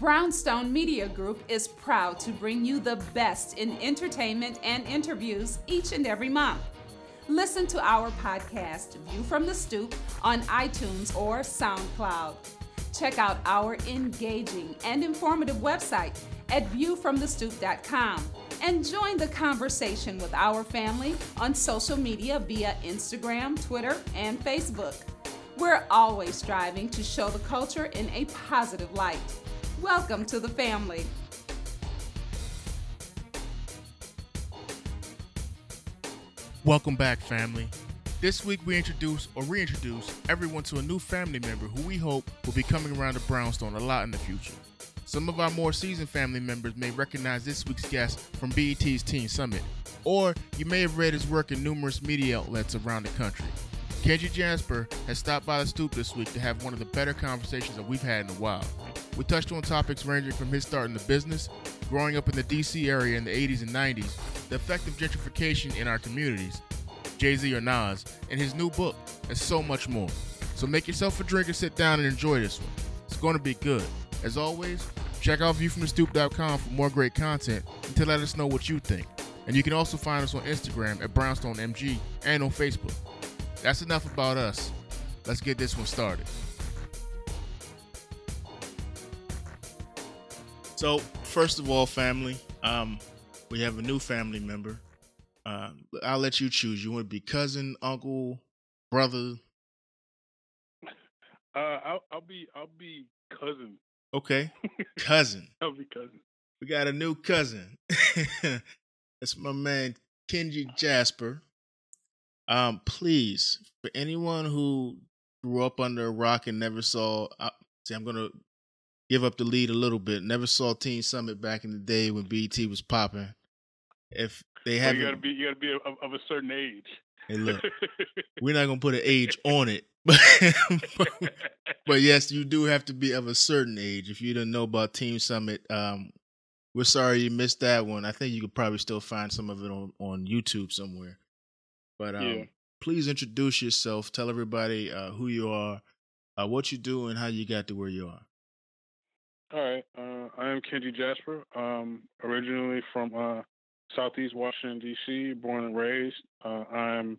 Brownstone Media Group is proud to bring you the best in entertainment and interviews each and every month. Listen to our podcast, View From The Stoop, on iTunes or SoundCloud. Check out our engaging and informative website at viewfromthestoop.com and join the conversation with our family on social media via Instagram, Twitter, and Facebook. We're always striving to show the culture in a positive light. Welcome to the family. Welcome back, family. This week we introduce or reintroduce everyone to a new family member who we hope will be coming around the Brownstone a lot in the future. Some of our more seasoned family members may recognize this week's guest from BET's Teen Summit, or you may have read his work in numerous media outlets around the country. Kenji Jasper has stopped by the stoop this week to have one of the better conversations that we've had in a while. We touched on topics ranging from his start in the business, growing up in the DC area in the 80s and 90s, the effect of gentrification in our communities, Jay-Z or Nas, and his new book, and so much more. So make yourself a drink and sit down and enjoy this one. It's going to be good. As always, check out viewfromthestoop.com for more great content and to let us know what you think. And you can also find us on Instagram at BrownstoneMG and on Facebook. That's enough about us. Let's get this one started. So, first of all, family, we have a new family member. I'll let you choose. You want to be cousin, uncle, brother? I'll be cousin. Okay, cousin. I'll be cousin. We got a new cousin. That's my man Kenji Jasper. Please, for anyone who grew up under a rock and never saw, I'm gonna give up the lead a little bit. Never saw Teen Summit back in the day when BET was popping. If they haven't, you gotta be of a certain age. Hey, look, we're not gonna put an age on it, but yes, you do have to be of a certain age. If you didn't know about Teen Summit, we're sorry you missed that one. I think you could probably still find some of it on YouTube somewhere. But yeah. Please introduce yourself. Tell everybody who you are, what you do, and how you got to where you are. All right, I am Kenji Jasper. Originally from Southeast Washington, D.C., born and raised. I'm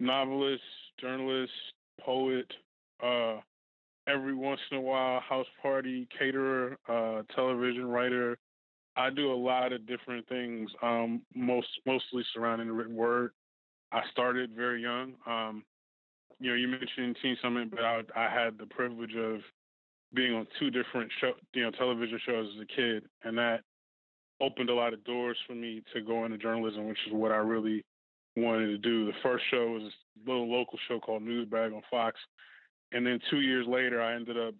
novelist, journalist, poet, every once in a while, house party, caterer, television writer. I do a lot of different things, mostly surrounding the written word. I started very young. You mentioned Teen Summit, but I had the privilege of being on two different television shows as a kid, and that opened a lot of doors for me to go into journalism, which is what I really wanted to do. The first show was a little local show called Newsbag on Fox. And then 2 years later, I ended up,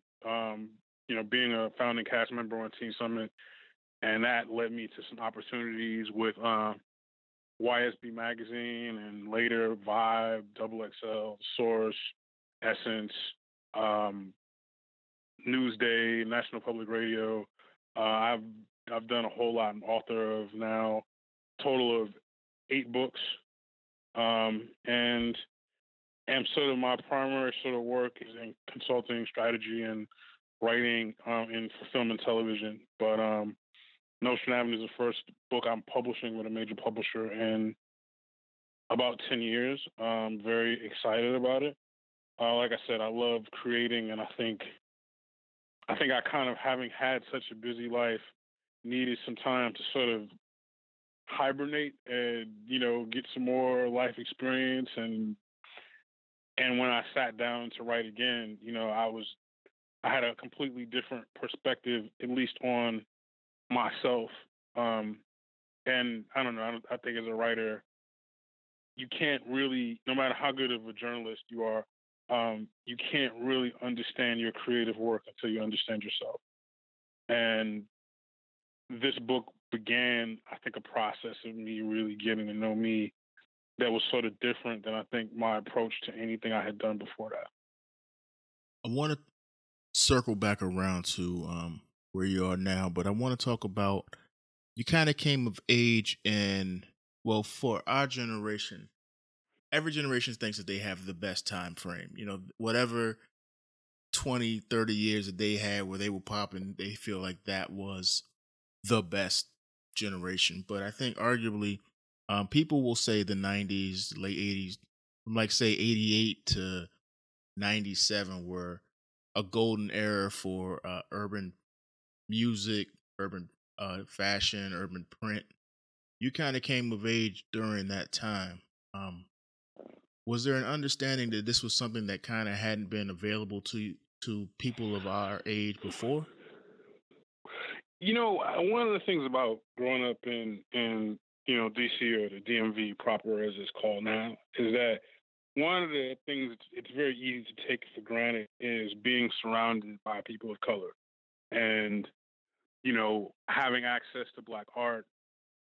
being a founding cast member on Teen Summit. And that led me to some opportunities with YSB Magazine and later Vibe, XXL, Source, Essence, Newsday, National Public Radio. I've done a whole lot. I'm author of now a total of 8 books, and sort of my primary sort of work is in consulting, strategy, and writing in film and television. But Notion Avenue is the first book I'm publishing with a major publisher in about 10 years. I'm very excited about it. Like I said, I love creating, and I think I kind of, having had such a busy life, needed some time to sort of hibernate and, get some more life experience. And when I sat down to write again, I had a completely different perspective, at least on myself. And I don't know, I think as a writer, you can't really, no matter how good of a journalist you are, you can't really understand your creative work until you understand yourself. And this book began, I think, a process of me really getting to know me that was sort of different than I think my approach to anything I had done before that. I want to circle back around to where you are now, but I want to talk about, you kind of came of age in, well, for our generation, every generation thinks that they have the best time frame. Whatever 20, 30 years that they had where they were popping, they feel like that was the best generation. But I think arguably people will say the 90s, late 80s, from like say 88 to 97 were a golden era for urban music, urban fashion, urban print. You kind of came of age during that time. Was there an understanding that this was something that kind of hadn't been available to people of our age before? You know, one of the things about growing up in you know, DC or the DMV proper, as it's called now, is that one of the things it's very easy to take for granted is being surrounded by people of color and, you know, having access to Black art,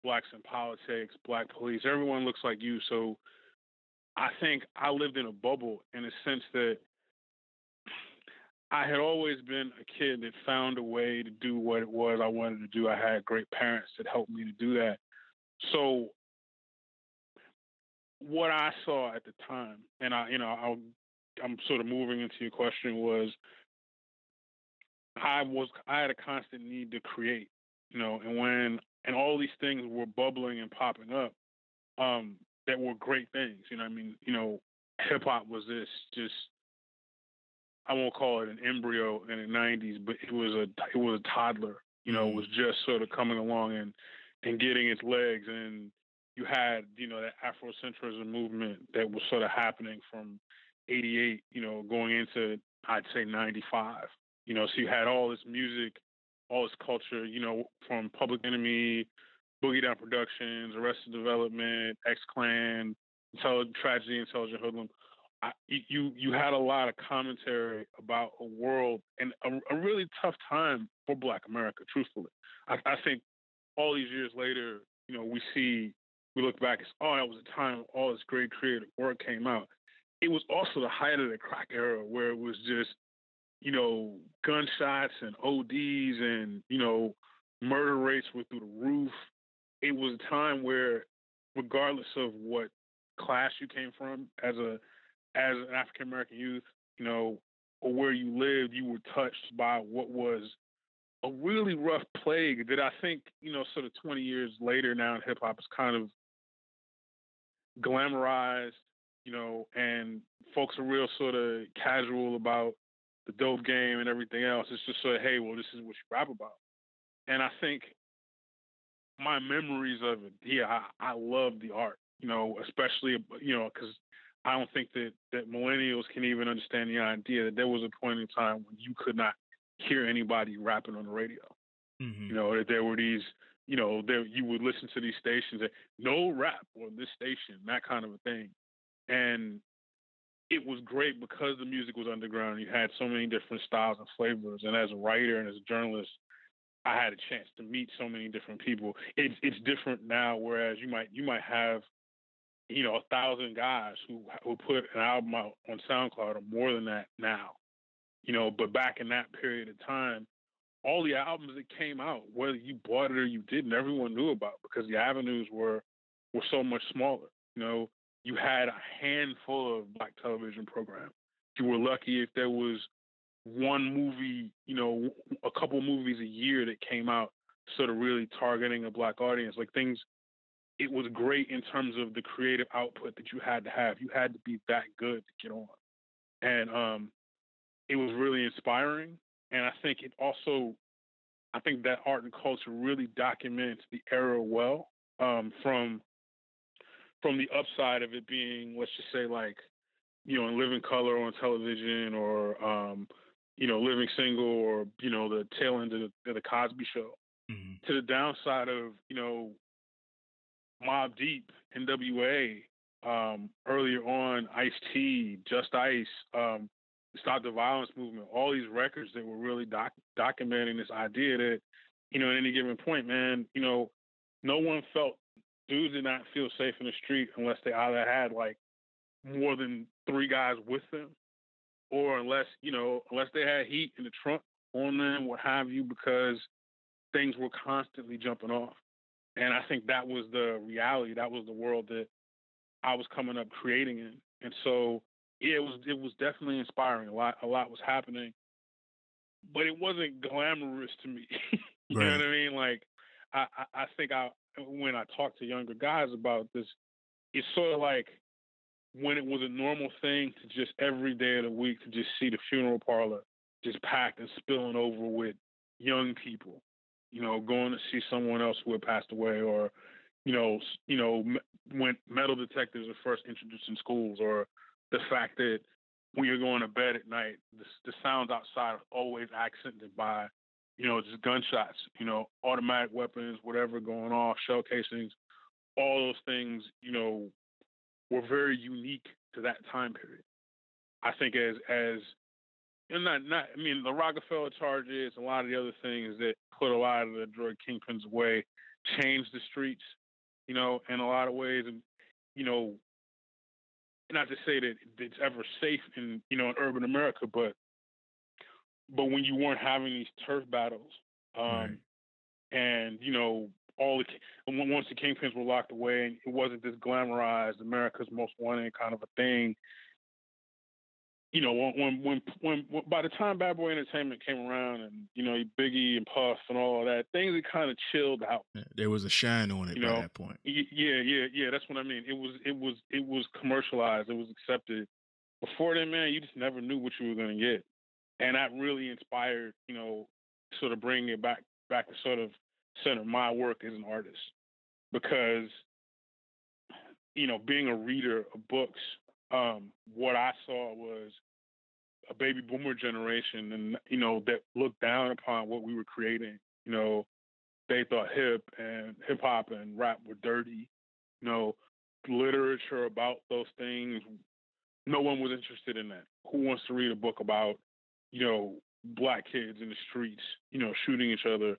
Blacks in politics, Black police. Everyone looks like you. So I think I lived in a bubble in a sense that I had always been a kid that found a way to do what it was I wanted to do. I had great parents that helped me to do that. So what I saw at the time, and I'm sort of moving into your question, was I had a constant need to create, you know, and all these things were bubbling and popping up that were great things. You know what I mean? You know, hip hop was this just, I won't call it an embryo in the 90s, but it was a toddler, you know, it was just sort of coming along and getting its legs. And you had, you know, that Afrocentrism movement that was sort of happening from 88, you know, going into, I'd say 95, you know, so you had all this music, all this culture, you know, from Public Enemy, Boogie Down Productions, Arrested Development, X Clan, Tragedy, Intelligent Hoodlum. You had a lot of commentary about a world and a really tough time for Black America, truthfully. I think all these years later, you know, we look back, it's, oh, that was a time all this great creative work came out. It was also the height of the crack era where it was just, you know, gunshots and ODs and, you know, murder rates were through the roof. It was a time where, regardless of what class you came from as an African-American youth, you know, or where you lived, you were touched by what was a really rough plague that I think, you know, sort of 20 years later now in hip-hop is kind of glamorized, you know, and folks are real sort of casual about the dope game and everything else. It's just sort of, hey, well, this is what you rap about. And I think my memories of it, yeah, I love the art, you know, especially, you know, because I don't think that millennials can even understand the idea that there was a point in time when you could not hear anybody rapping on the radio. Mm-hmm. You know, that there were these, you know, you would listen to these stations that no rap on this station, that kind of a thing. And it was great because the music was underground. You had so many different styles and flavors. And as a writer and as a journalist, I had a chance to meet so many different people. It's different now, whereas you might have, you know, 1,000 guys who put an album out on SoundCloud or more than that now, you know. But back in that period of time, all the albums that came out, whether you bought it or you didn't, everyone knew about because the avenues were so much smaller. You know, you had a handful of Black television programs. You were lucky if there was one movie, you know, a couple movies a year that came out sort of really targeting a Black audience. Like things, it was great in terms of the creative output that you had to have. You had to be that good to get on. And it was really inspiring. And I think that art and culture really documents the era well, from the upside of it being, let's just say, like, you know, In Living Color on television or, you know, Living Single or, you know, the tail end of the Cosby Show, mm-hmm. to the downside of, you know, Mobb Deep, N.W.A., earlier on, Ice-T, Just Ice, Stop the Violence movement, all these records that were really documenting this idea that, you know, at any given point, man, you know, dudes did not feel safe in the street unless they either had, like, more than 3 guys with them, or unless they had heat in the trunk on them, what have you, because things were constantly jumping off. And I think that was the reality. That was the world that I was coming up creating in. And so, yeah, it was definitely inspiring. A lot was happening. but it wasn't glamorous to me. You right. know what I mean? Like, I think when I talk to younger guys about this, it's sort of like when it was a normal thing to just every day of the week to just see the funeral parlor just packed and spilling over with young people, you know, going to see someone else who had passed away, or, you know, when metal detectors were first introduced in schools, or the fact that when you're going to bed at night, the sounds outside are always accented by, you know, just gunshots, you know, automatic weapons, whatever going off, shell casings, all those things, you know, were very unique to that time period. I think as and not I mean, the Rockefeller charges, a lot of the other things that put a lot of the drug kingpins away, changed the streets, you know, in a lot of ways. And, you know, not to say that it's ever safe in, you know, in urban America, but when you weren't having these turf battles, right. and, you know, once the kingpins were locked away, it wasn't this glamorized America's Most Wanted kind of a thing. You know, when by the time Bad Boy Entertainment came around, and, you know, Biggie and Puff and all of that, things had kind of chilled out. There was a shine on it by that point. Yeah. That's what I mean. It was commercialized. It was accepted. Before then, man, you just never knew what you were going to get, and that really inspired, you know, sort of bringing it back to sort of center my work as an artist, because, you know, being a reader of books. What I saw was a baby boomer generation, and, you know, that looked down upon what we were creating. You know, they thought hip hop and rap were dirty. You know, literature about those things, no one was interested in that. Who wants to read a book about, you know, black kids in the streets, you know, shooting each other?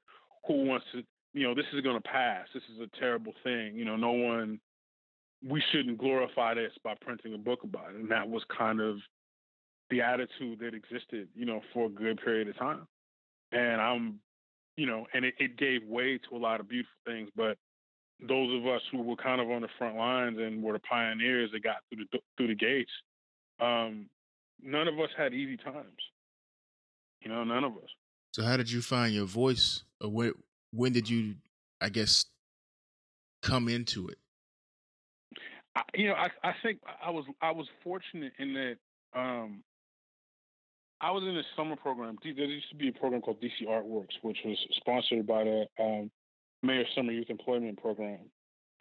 Who wants to, you know, this is going to pass. This is a terrible thing. You know, no one. We shouldn't glorify this by printing a book about it. And that was kind of the attitude that existed, you know, for a good period of time. And I'm, you know, and it gave way to a lot of beautiful things. But those of us who were kind of on the front lines and were the pioneers that got through the gates, none of us had easy times. You know, none of us. So how did you find your voice? Or when did you, I guess, come into it? I think I was fortunate in that I was in a summer program. There used to be a program called DC Artworks, which was sponsored by the Mayor's Summer Youth Employment Program.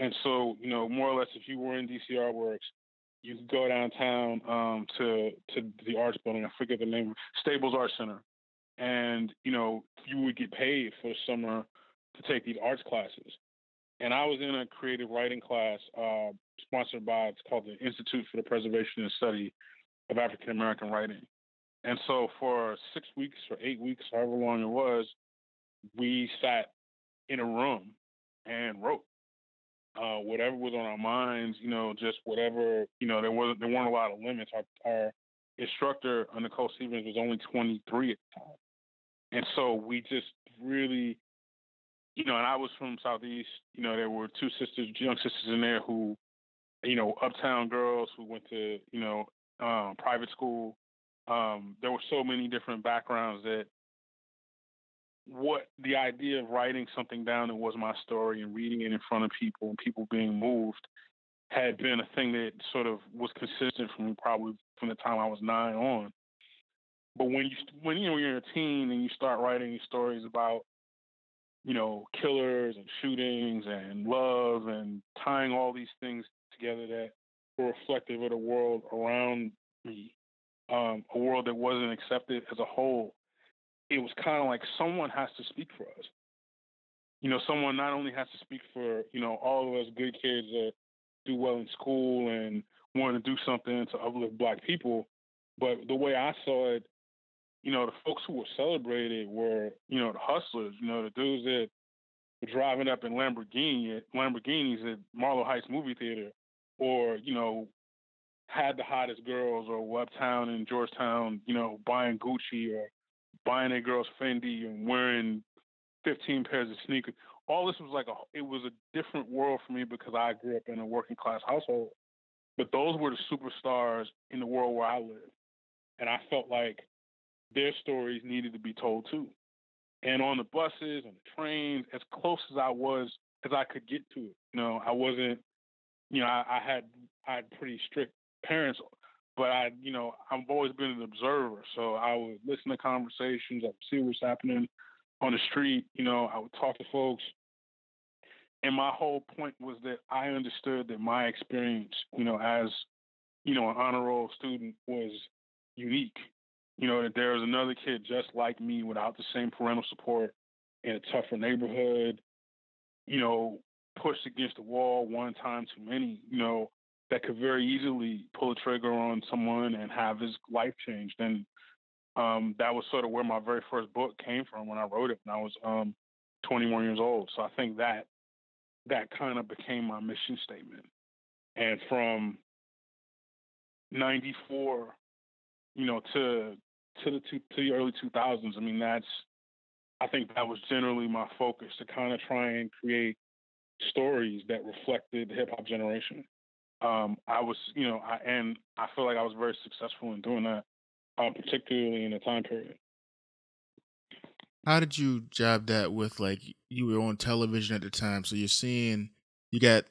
And so, you know, more or less, if you were in DC Artworks, you could go downtown to the arts building. I forget the name, Staples Arts Center, and, you know, you would get paid for the summer to take these arts classes. And I was in a creative writing class sponsored by, it's called the Institute for the Preservation and Study of African American Writing. And so for 6 weeks or 8 weeks, however long it was, we sat in a room and wrote whatever was on our minds, you know, just whatever, you know, there weren't a lot of limits. Our instructor, Nicole Stevens, was only 23 at the time. And so we just really, you know, and I was from Southeast, you know, there were two sisters, young sisters in there who, you know, uptown girls who went to, you know, private school. There were so many different backgrounds that what the idea of writing something down that was my story and reading it in front of people and people being moved had been a thing that sort of was consistent probably from the time I was 9 on. But when you're a teen and you start writing stories about, you know, killers and shootings and love and tying all these things together that were reflective of the world around me, a world that wasn't accepted as a whole, it was kind of like someone has to speak for us. You know, someone not only has to speak for, you know, all of us good kids that do well in school and want to do something to uplift black people, but the way I saw it, you know, the folks who were celebrated were, you know, the hustlers, you know, the dudes that were driving up in Lamborghinis at Marlow Heights movie theater, or, you know, had the hottest girls, or were uptown in Georgetown, you know, buying Gucci or buying a girl's Fendi and wearing 15 pairs of sneakers. All this was it was a different world for me because I grew up in a working class household, but those were the superstars in the world where I lived. And I felt like their stories needed to be told too. And on the buses and the trains, as close as I was, as I could get to it. You know, I wasn't, you know, I had pretty strict parents, but I've always been an observer. So I would listen to conversations. I would see what's happening on the street. You know, I would talk to folks. And my whole point was that I understood that my experience, as, an honor roll student was unique. You know, that there was another kid just like me without the same parental support in a tougher neighborhood, pushed against the wall one time too many, that could very easily pull a trigger on someone and have his life changed. And that was sort of where my very first book came from when I wrote it when I was 21 years old. So I think that kind of became my mission statement. And from 94, to the early 2000s, I mean, I think that was generally my focus, to kind of try and create stories that reflected the hip hop generation. I feel like I was very successful in doing that, particularly in the time period. How did you job that with, like, you were on television at the time, so you're seeing, you got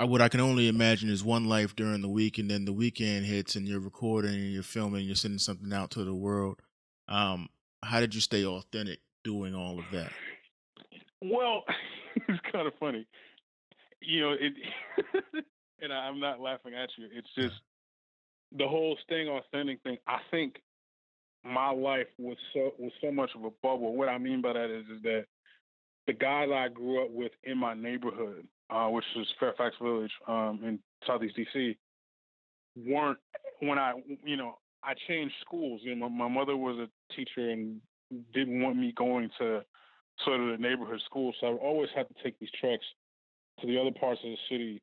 what I can only imagine is one life during the week, and then the weekend hits and you're recording and you're filming and you're sending something out to the world. How did you stay authentic doing all of that? Well, it's kind of funny. And I'm not laughing at you. It's just the whole staying authentic thing. I think my life was so much of a bubble. What I mean by that is that the guys I grew up with in my neighborhood, which was Fairfax Village in Southeast DC, weren't, when I changed schools. My mother was a teacher and didn't want me going to sort of the neighborhood school, so I always had to take these treks to the other parts of the city.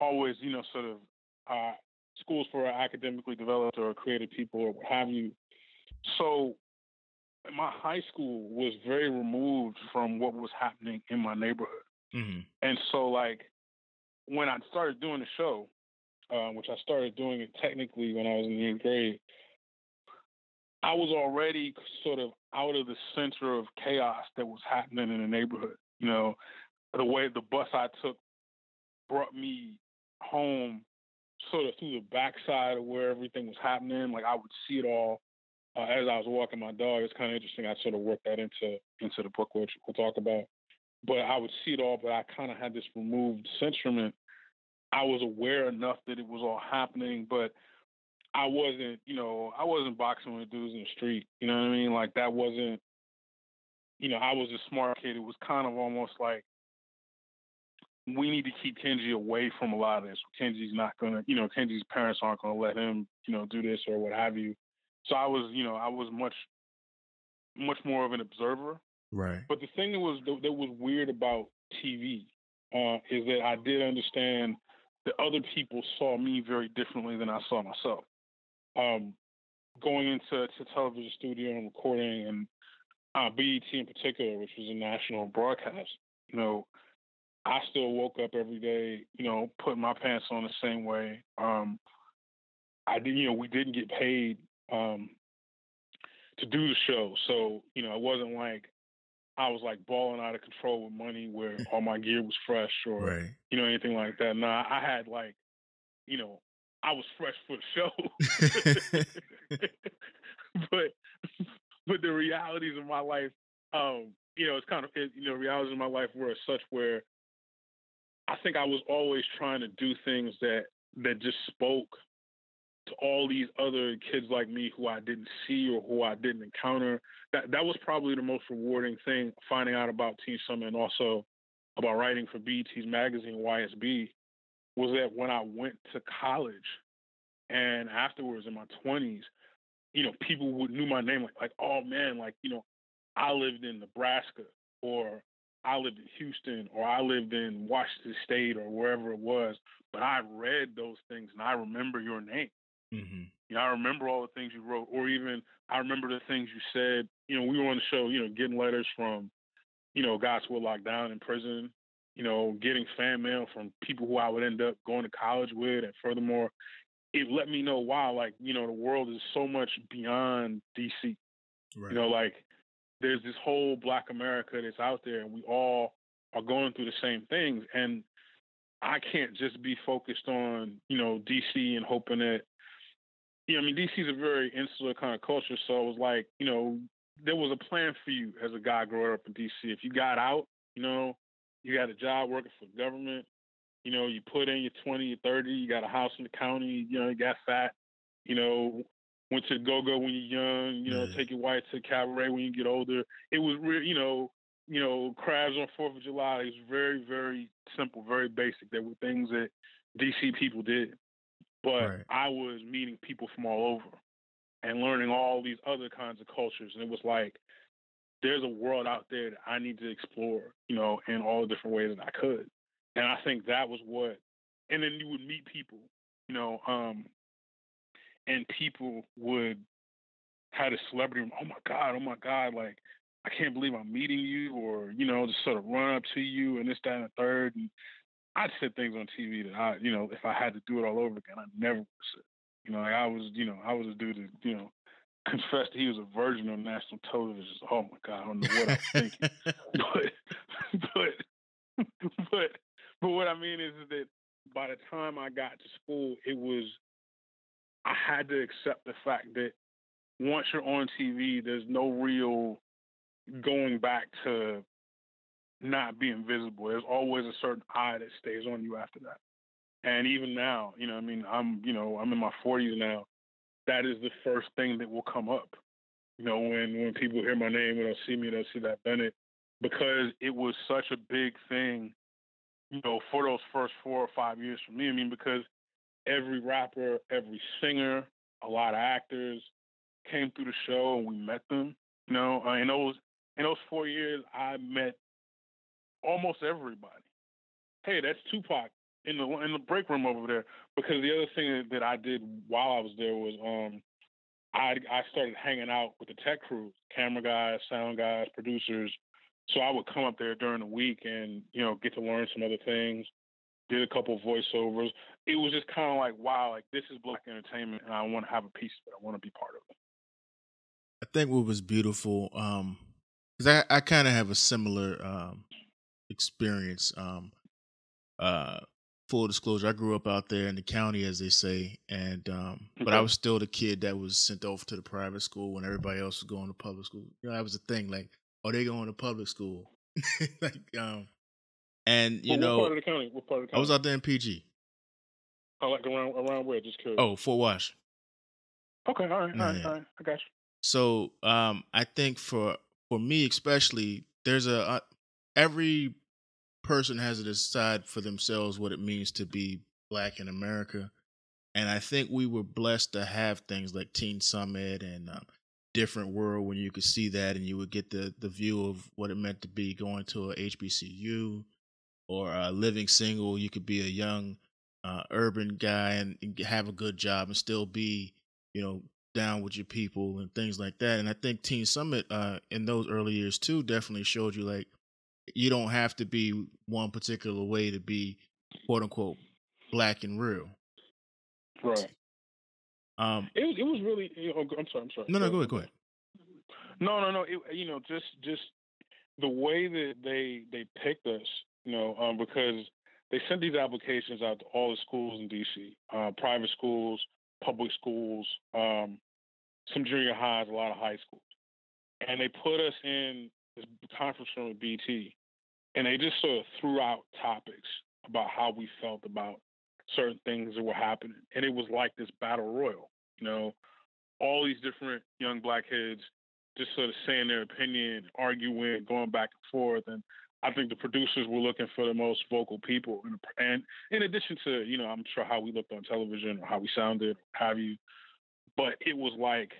Always, schools for academically developed or creative people or what have you. So my high school was very removed from what was happening in my neighborhood. Mm-hmm. And so, like, when I started doing the show, which I started doing it technically when I was in the 8th grade, I was already sort of out of the center of chaos that was happening in the neighborhood. The way the bus I took brought me home sort of through the backside of where everything was happening. Like, I would see it all as I was walking my dog. It's kind of interesting. I sort of worked that into the book, which we'll talk about. But I would see it all, but I kind of had this removed sentiment. I was aware enough that it was all happening, but I wasn't boxing with dudes in the street. You know what I mean? Like, that wasn't, I was a smart kid. It was kind of almost like, we need to keep Kenji away from a lot of this. Kenji's not going to, Kenji's parents aren't going to let him, do this or what have you. So I was much, much more of an observer. Right. But the thing that was weird about TV is that I did understand that other people saw me very differently than I saw myself. Going into a television studio and recording, and BET in particular, which was a national broadcast, I still woke up every day, put my pants on the same way. We didn't get paid to do the show. So, it wasn't like I was like balling out of control with money where all my gear was fresh or, right, anything like that. No, I had like, I was fresh for the show, but the realities of my life, realities of my life were such where I think I was always trying to do things that just spoke to all these other kids like me who I didn't see or who I didn't encounter. That was probably the most rewarding thing, finding out about Teen Summit and also about writing for BET's magazine, YSB, was that when I went to college and afterwards in my 20s, people knew my name, like, oh man, like, I lived in Nebraska, or I lived in Houston, or I lived in Washington State, or wherever it was, but I read those things and I remember your name. Mm-hmm. I remember all the things you wrote, or even I remember the things you said. We were on the show, getting letters from, guys who were locked down in prison, getting fan mail from people who I would end up going to college with. And furthermore, it let me know, wow, like, you know, the world is so much beyond DC. Right. You know, like, there's this whole Black America that's out there, and we all are going through the same things. And I can't just be focused on, you know, DC and hoping that, you know, I mean, DC is a very insular kind of culture. So it was like, you know, there was a plan for you as a guy growing up in DC. If you got out, you know, you got a job working for the government, you know, you put in your 20, your 30, you got a house in the county, you know, you got fat, you know, went to the go-go when you're young, you know, take your wife to the cabaret when you get older. It was real, you know, crabs on 4th of July. It was very, very simple, very basic. There were things that DC people did. But right. I was meeting people from all over and learning all these other kinds of cultures. And it was like, there's a world out there that I need to explore, you know, in all the different ways that I could. And I think that was what, and then you would meet people, you know, and people would have a celebrity, oh my God, like, I can't believe I'm meeting you, or, you know, just sort of run up to you and this, that, and the third. And I'd said things on TV that I, you know, if I had to do it all over again, I never would say. You know, like I was a dude that, you know, confessed that he was a virgin on national television. Oh my God, I don't know what I was thinking. But what I mean is that by the time I got to school, I had to accept the fact that once you're on TV, there's no real going back to not being visible. There's always a certain eye that stays on you after that. And even now, you know, I mean, I'm in my 40s now. That is the first thing that will come up. You know, when people hear my name, when they see me, they'll see that Bennett, because it was such a big thing, you know, for those first 4 or 5 years for me. I mean, because every rapper, every singer, a lot of actors came through the show and we met them. You know, in those 4 years, I met almost everybody. Hey, that's Tupac in the break room over there. Because the other thing that I did while I was there was I started hanging out with the tech crews, camera guys, sound guys, producers. So I would come up there during the week and, you know, get to learn some other things. Did a couple of voiceovers. It was just kind of like, wow, like, this is Black entertainment, and I want to have a piece of it. I want to be part of it. I think what was beautiful, because I kind of have a similar experience. Full disclosure, I grew up out there in the county, as they say, and but I was still the kid that was sent off to the private school when everybody else was going to public school. You know, that was the thing. Like, are they going to public school? And you know, what part of the county? I was out there in PG. Oh, like around where? Just curious. Oh, Fort Wash. Okay, all right, I got you. So I think for me especially, there's every person has to decide for themselves what it means to be Black in America. And I think we were blessed to have things like Teen Summit and Different World, when you could see that and you would get the view of what it meant to be going to a HBCU or a Living Single. You could be a young urban guy and have a good job and still be, you know, down with your people and things like that. And I think Teen Summit in those early years too definitely showed you, like, you don't have to be one particular way to be quote unquote Black and real. Right. It was really, you know, I'm sorry. No, go ahead. No. It, you know, just the way that they picked us, you know, because they sent these applications out to all the schools in DC, private schools, public schools, some junior highs, a lot of high schools. And they put us in this conference room with BT, and they just sort of threw out topics about how we felt about certain things that were happening. And it was like this battle royal, you know, all these different young Black kids just sort of saying their opinion, arguing, going back and forth. And I think the producers were looking for the most vocal people. And in addition to, you know, I'm sure how we looked on television or how we sounded, what have you. But it was like,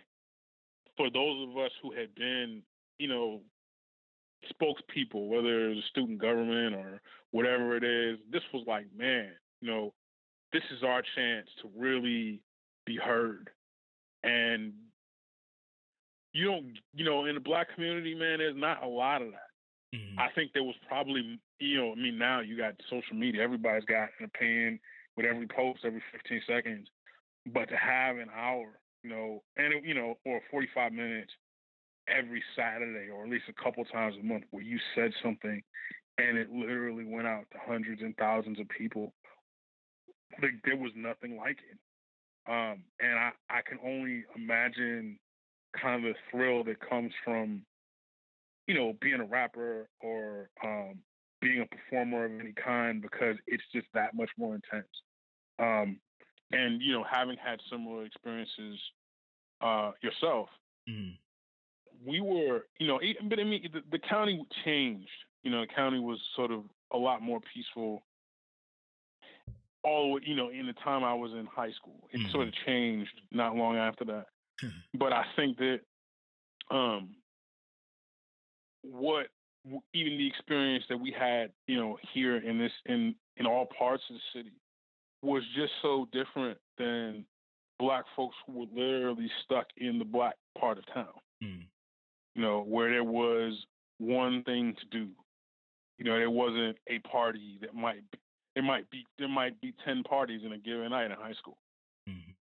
for those of us who had been, you know, spokespeople, whether it was student government or whatever it is, this was like, man, you know, this is our chance to really be heard. And you don't, you know, in the Black community, man, there's not a lot of that. Mm-hmm. I think there was probably, you know, I mean, now you got social media, everybody's got an opinion with every post, every 15 seconds. But to have an hour, or 45 minutes every Saturday, or at least a couple times a month, where you said something and it literally went out to hundreds and thousands of people, like, there was nothing like it. And I can only imagine kind of the thrill that comes from, being a rapper or being a performer of any kind, because it's just that much more intense. And, having had similar experiences yourself, we were, but I mean, the county changed. The county was sort of a lot more peaceful all, in the time I was in high school. It sort of changed not long after that. But I think that even the experience that we had, here in this, in all parts of the city, was just so different than Black folks who were literally stuck in the Black part of town, where there was one thing to do. There wasn't a party that there might be 10 parties in a given night in high school,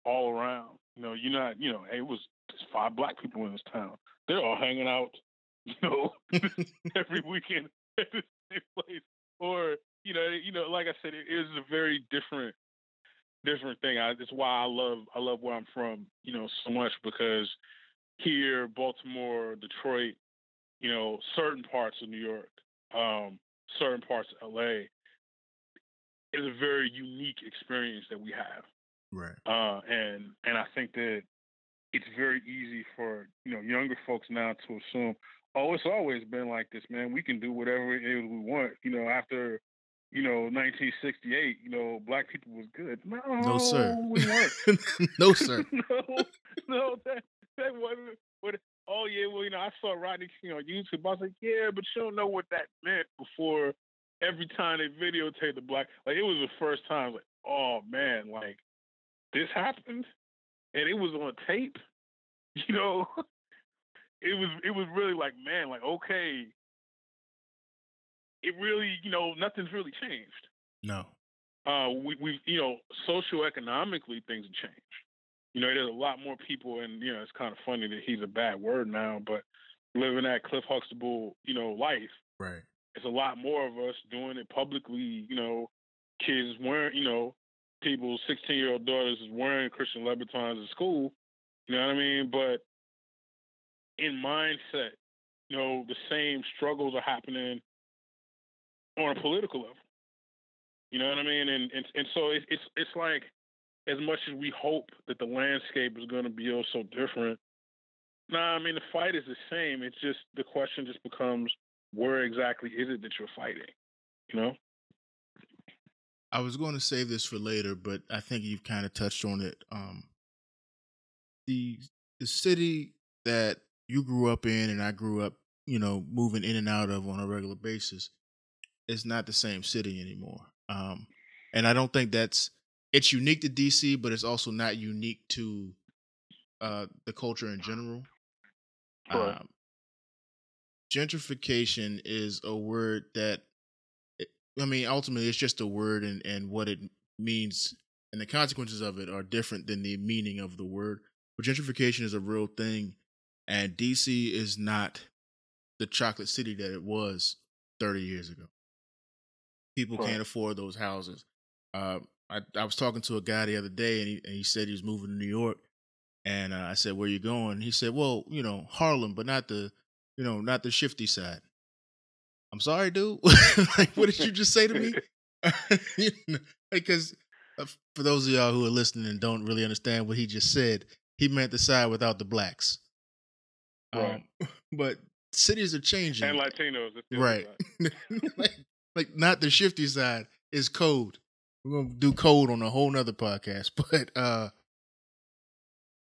all around. It was just 5 Black people in this town. They're all hanging out, every weekend at the same place. Or, like I said, it is a very different thing. That's why I love where I'm from, so much, because here, Baltimore, Detroit, certain parts of New York, certain parts of LA, is a very unique experience that we have. Right. And I think that it's very easy for, younger folks now to assume, oh, it's always been like this, man. We can do whatever it is we want. After, 1968, Black people was good. No, sir. We weren't. No, sir. No, that wasn't. What, oh, yeah, well, I saw Rodney King on YouTube. I was like, yeah, but you don't know what that meant before every time they videotaped the Black. Like, it was the first time, like, oh, man, like, this happened? And it was on tape? It was really like, man, like, okay, it really, nothing's really changed. No. We've, socioeconomically, things have changed. There's a lot more people, and, it's kind of funny that he's a bad word now, but living that Cliff Huxtable, life. Right. It's a lot more of us doing it publicly, kids wearing, people's 16-year-old daughters is wearing Christian Louboutins at school. You know what I mean? But in mindset, the same struggles are happening on a political level. You know what I mean? And so it's like, as much as we hope that the landscape is going to be all so different, nah, I mean, the fight is the same. It's just, the question just becomes, where exactly is it that you're fighting? I was going to save this for later, but I think you've kind of touched on it. The city that you grew up in and I grew up, moving in and out of on a regular basis, is not the same city anymore. And I don't think it's unique to DC, but it's also not unique to the culture in general. Sure. Gentrification is a word that, ultimately, it's just a word, and what it means and the consequences of it are different than the meaning of the word. But gentrification is a real thing, and DC is not the chocolate city that it was 30 years ago. People can't afford those houses. I was talking to a guy the other day, and he said he was moving to New York, and I said, "Where are you going?" And he said, "Well, Harlem, but not the, not the shifty side." I'm sorry, dude. Like, what did you just say to me? Because for those of y'all who are listening and don't really understand what he just said, he meant the side without the Blacks. Right. But cities are changing. And Latinos. Right. like, not the shifty side is code. We're going to do code on a whole nother podcast. But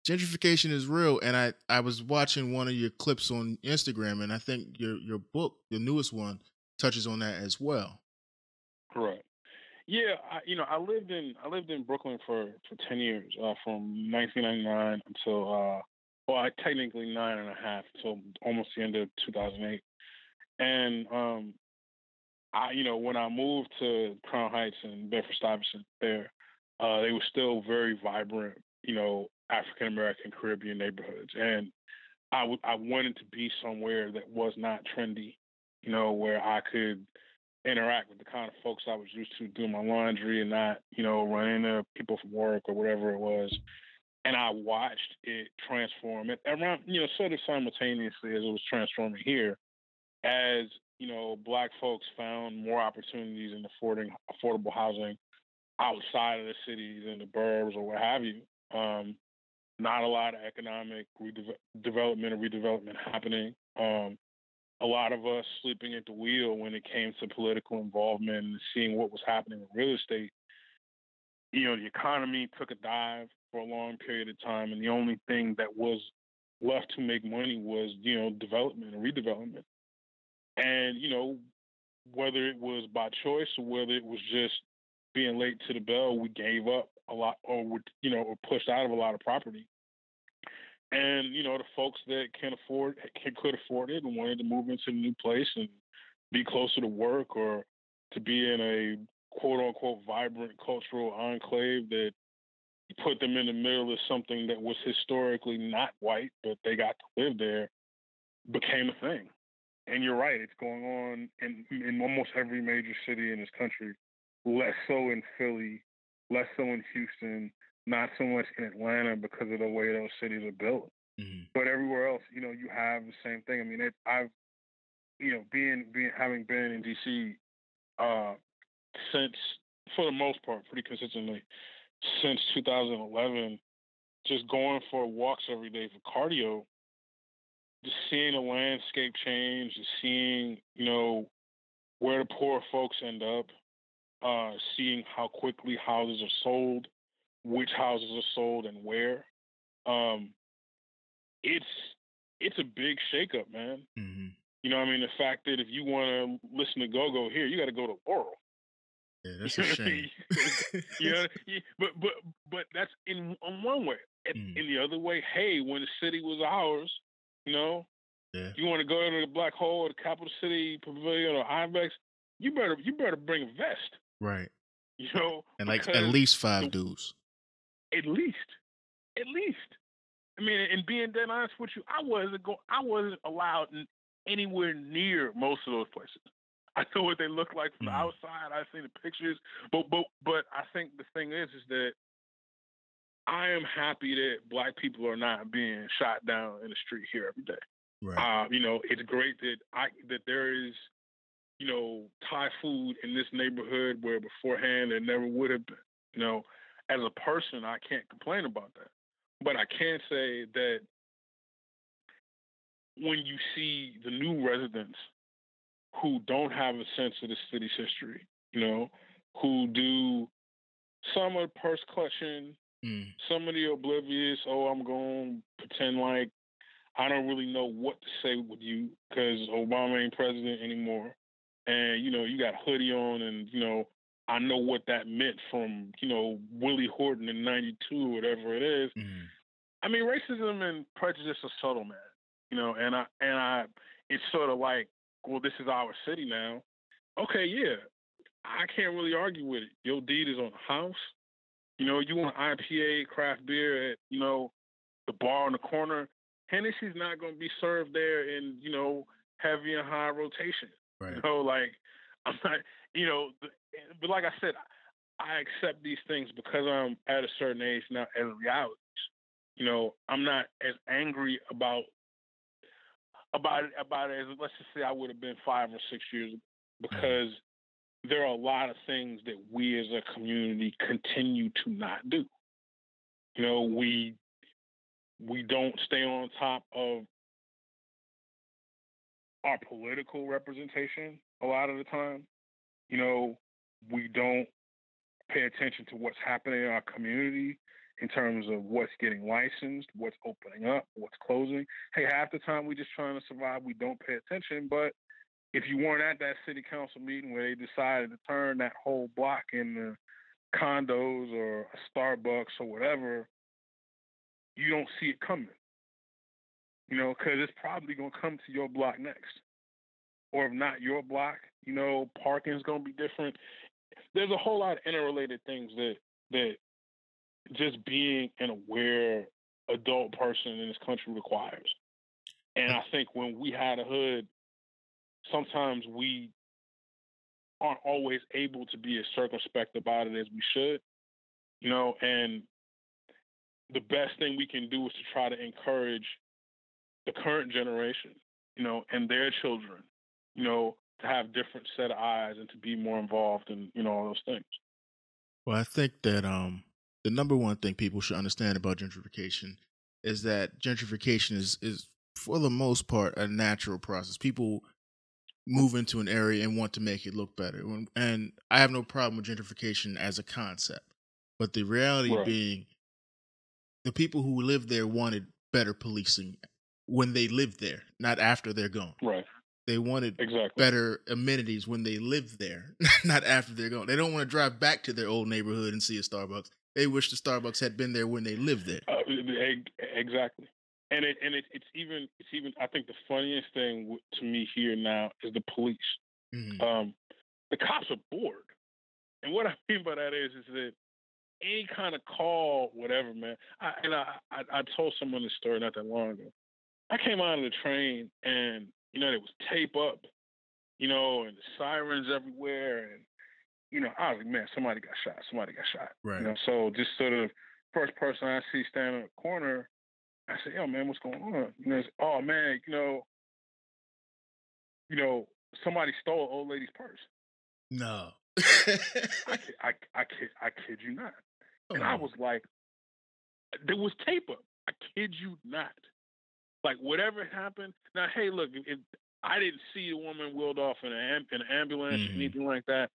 gentrification is real, and I was watching one of your clips on Instagram, and I think your book, the newest one, touches on that as well. Correct. Yeah, I lived in Brooklyn for 10 years, from 1999 until, technically 9.5, until almost the end of 2008. And when I moved to Crown Heights and Bedford-Stuyvesant there, they were still very vibrant, you know, African American Caribbean neighborhoods. And I wanted to be somewhere that was not trendy, you know, where I could interact with the kind of folks I was used to doing my laundry and not, you know, running into people from work or whatever it was. And I watched it transform it around, you know, sort of simultaneously as it was transforming here, as, you know, Black folks found more opportunities in affordable housing outside of the cities and the burbs or what have you. Not a lot of economic redevelopment happening. A lot of us sleeping at the wheel when it came to political involvement and seeing what was happening with real estate. You know, the economy took a dive for a long period of time, and the only thing that was left to make money was, you know, development and redevelopment. And, you know, whether it was by choice or whether it was just being late to the bell, we gave up a lot, or, you know, or pushed out of a lot of property. And, you know, the folks that could afford it and wanted to move into a new place and be closer to work or to be in a quote-unquote vibrant cultural enclave that put them in the middle of something that was historically not white, but they got to live there, became a thing. And you're right, it's going on in almost every major city in this country, less so in Philly, less so in Houston, not so much in Atlanta because of the way those cities are built. Mm-hmm. But everywhere else, you know, you have the same thing. I mean, I've, you know, having been in D.C. since, for the most part, pretty consistently, since 2011, just going for walks every day for cardio, just seeing the landscape change, just seeing, you know, where the poor folks end up, seeing how quickly houses are sold, which houses are sold and where. It's a big shakeup, man. Mm-hmm. You know what I mean? The fact that if you want to listen to go-go here, you got to go to Laurel. Yeah, that's a shame. You know, but that's in one way. In the other way, hey, when the city was ours, you know, yeah, you want to go to the Black Hole or the Capital City Pavilion or Ibex, you better bring a vest, right? You know, and like at least five dudes. At least. I mean, and being dead honest with you, I wasn't allowed anywhere near most of those places. I know what they look like from the outside. I've seen the pictures, but I think the thing is that I am happy that Black people are not being shot down in the street here every day. Right. You know, it's great that there is, you know, Thai food in this neighborhood where beforehand there never would have been. You know, as a person, I can't complain about that, but I can say that when you see the new residents who don't have a sense of the city's history, you know, who do some of the purse clutching, some of the oblivious, oh, I'm going to pretend like I don't really know what to say with you because Obama ain't president anymore. And, you know, you got a hoodie on and, you know, I know what that meant from, you know, Willie Horton in 92, whatever it is. Mm. I mean, racism and prejudice are subtle, man. You know, and I, it's sort of like, well, this is our city now. Okay, yeah, I can't really argue with it. Your deed is on the house. You know, you want IPA, craft beer at, you know, the bar on the corner. Hennessy's not going to be served there in, you know, heavy and high rotation. Right. You know, like, I'm not, you know, but like I said, I accept these things because I'm at a certain age now as realities. You know, I'm not as angry about it as, let's just say, I would have been 5 or 6 years ago, because there are a lot of things that we as a community continue to not do. You know, we don't stay on top of our political representation a lot of the time. You know, we don't pay attention to what's happening in our community in terms of what's getting licensed, what's opening up, what's closing. Hey, half the time we're just trying to survive. We don't pay attention. But if you weren't at that city council meeting where they decided to turn that whole block into condos or a Starbucks or whatever, you don't see it coming. You know, because it's probably going to come to your block next. Or if not your block, you know, parking's going to be different. There's a whole lot of interrelated things that just being an aware adult person in this country requires. And I think when we hide a hood, sometimes we aren't always able to be as circumspect about it as we should, you know, and the best thing we can do is to try to encourage the current generation, you know, and their children, you know, to have different set of eyes and to be more involved in, you know, all those things. Well, I think that the number one thing people should understand about gentrification is that gentrification is for the most part, a natural process. People move into an area and want to make it look better. And I have no problem with gentrification as a concept. But the reality being, the people who lived there wanted better policing when they lived there, not after they're gone. Right. They wanted better amenities when they lived there, not after they're gone. They don't want to drive back to their old neighborhood and see a Starbucks. They wish the Starbucks had been there when they lived there. Exactly. And it's even I think the funniest thing to me here now is the police. Mm-hmm. The cops are bored, and what I mean by that is that any kind of call, whatever, man. I told someone this story not that long ago. I came out of the train, and you know there was tape up, you know, and the sirens everywhere, and you know I was like, man, somebody got shot, right? You know, so just sort of first person I see standing in the corner. I said, yo, man, what's going on? You know, oh, man, you know, somebody stole an old lady's purse. No. I kid you not. Oh. And I was like, there was tape up. I kid you not. Like, whatever happened. Now, hey, look, I didn't see a woman wheeled off in an ambulance or anything like that.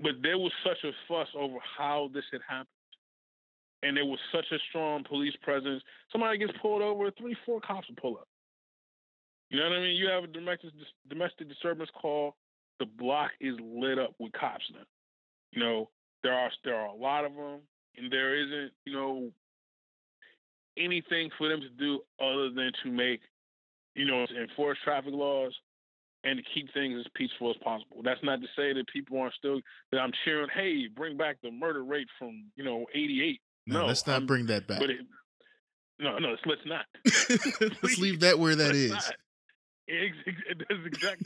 But there was such a fuss over how this had happened. And there was such a strong police presence. Somebody gets pulled over, 3-4 cops will pull up. You know what I mean? You have a domestic disturbance call. The block is lit up with cops now. You know, there are a lot of them, and there isn't, you know, anything for them to do other than to make, you know, enforce traffic laws and to keep things as peaceful as possible. That's not to say that people aren't still, that I'm cheering, hey, bring back the murder rate from, you know, 88. No, let's not bring that back. But let's not. Let's leave that where that is. That's exactly.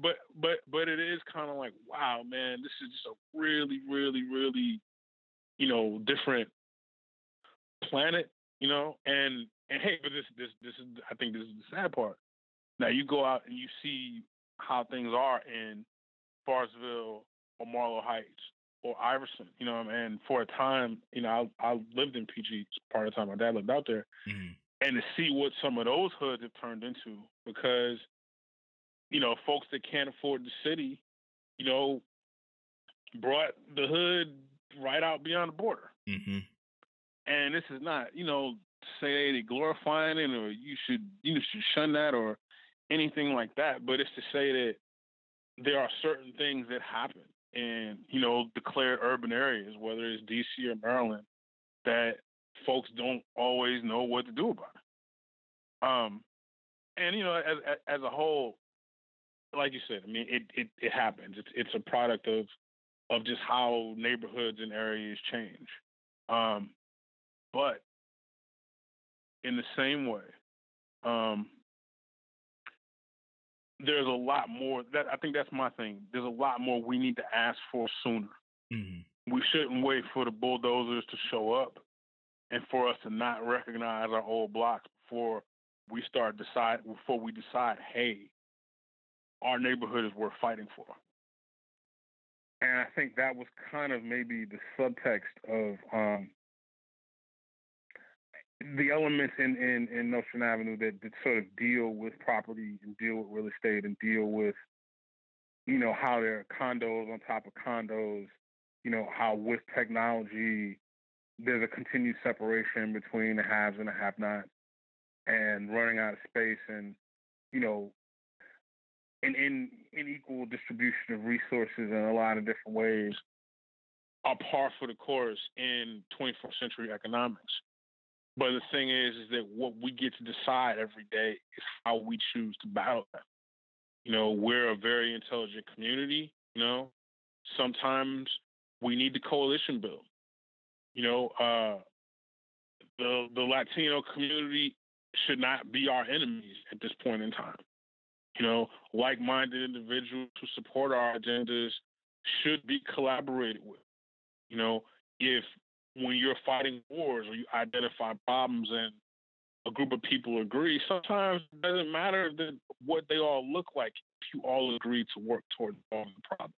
but it is kind of like, wow, man, this is just a really, really, really, you know, different planet, you know. And hey, but this is, I think this is the sad part. Now you go out and you see how things are in Farsville or Marlow Heights. Or Iverson, you know, and for a time, you know, I lived in PG part of the time. My dad lived out there. Mm-hmm. And to see what some of those hoods have turned into, because, you know, folks that can't afford the city, you know, brought the hood right out beyond the border. Mm-hmm. And this is not, you know, say they glorifying it or you should shun that or anything like that. But it's to say that there are certain things that happen. And, you know, declared urban areas, whether it's DC or Maryland, that folks don't always know what to do about it. And, you know, as a whole, like you said, I mean, it happens. It's a product of just how neighborhoods and areas change. But in the same way, there's a lot more that I think that's my thing. There's a lot more we need to ask for sooner. Mm-hmm. We shouldn't wait for the bulldozers to show up and for us to not recognize our old blocks before we decide, hey, our neighborhood is worth fighting for. And I think that was kind of maybe the subtext of the elements in Notion Avenue that sort of deal with property and deal with real estate and deal with, you know, how there are condos on top of condos, you know, how with technology, there's a continued separation between the haves and the have-nots and running out of space and, you know, an unequal distribution of resources in a lot of different ways are par for the course in 21st century economics. But the thing is that what we get to decide every day is how we choose to battle them. You know, we're a very intelligent community. You know, sometimes we need to coalition build. You know, the Latino community should not be our enemies at this point in time. You know, like-minded individuals who support our agendas should be collaborated with. You know, if when you're fighting wars or you identify problems and a group of people agree, sometimes it doesn't matter what they all look like if you all agree to work toward solving the problem.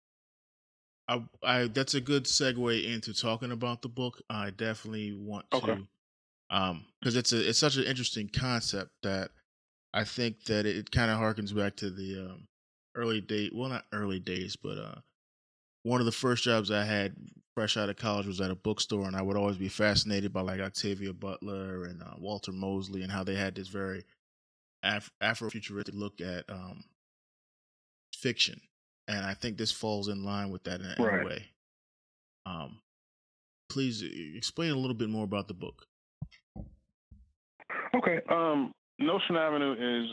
That's a good segue into talking about the book. I definitely want to, because it's such an interesting concept that I think that it kind of harkens back to the not early days, but one of the first jobs I had fresh out of college was at a bookstore, and I would always be fascinated by like Octavia Butler and Walter Mosley and how they had this very Afrofuturistic look at fiction. And I think this falls in line with that in a way. Please explain a little bit more about the book. Okay. Notion Avenue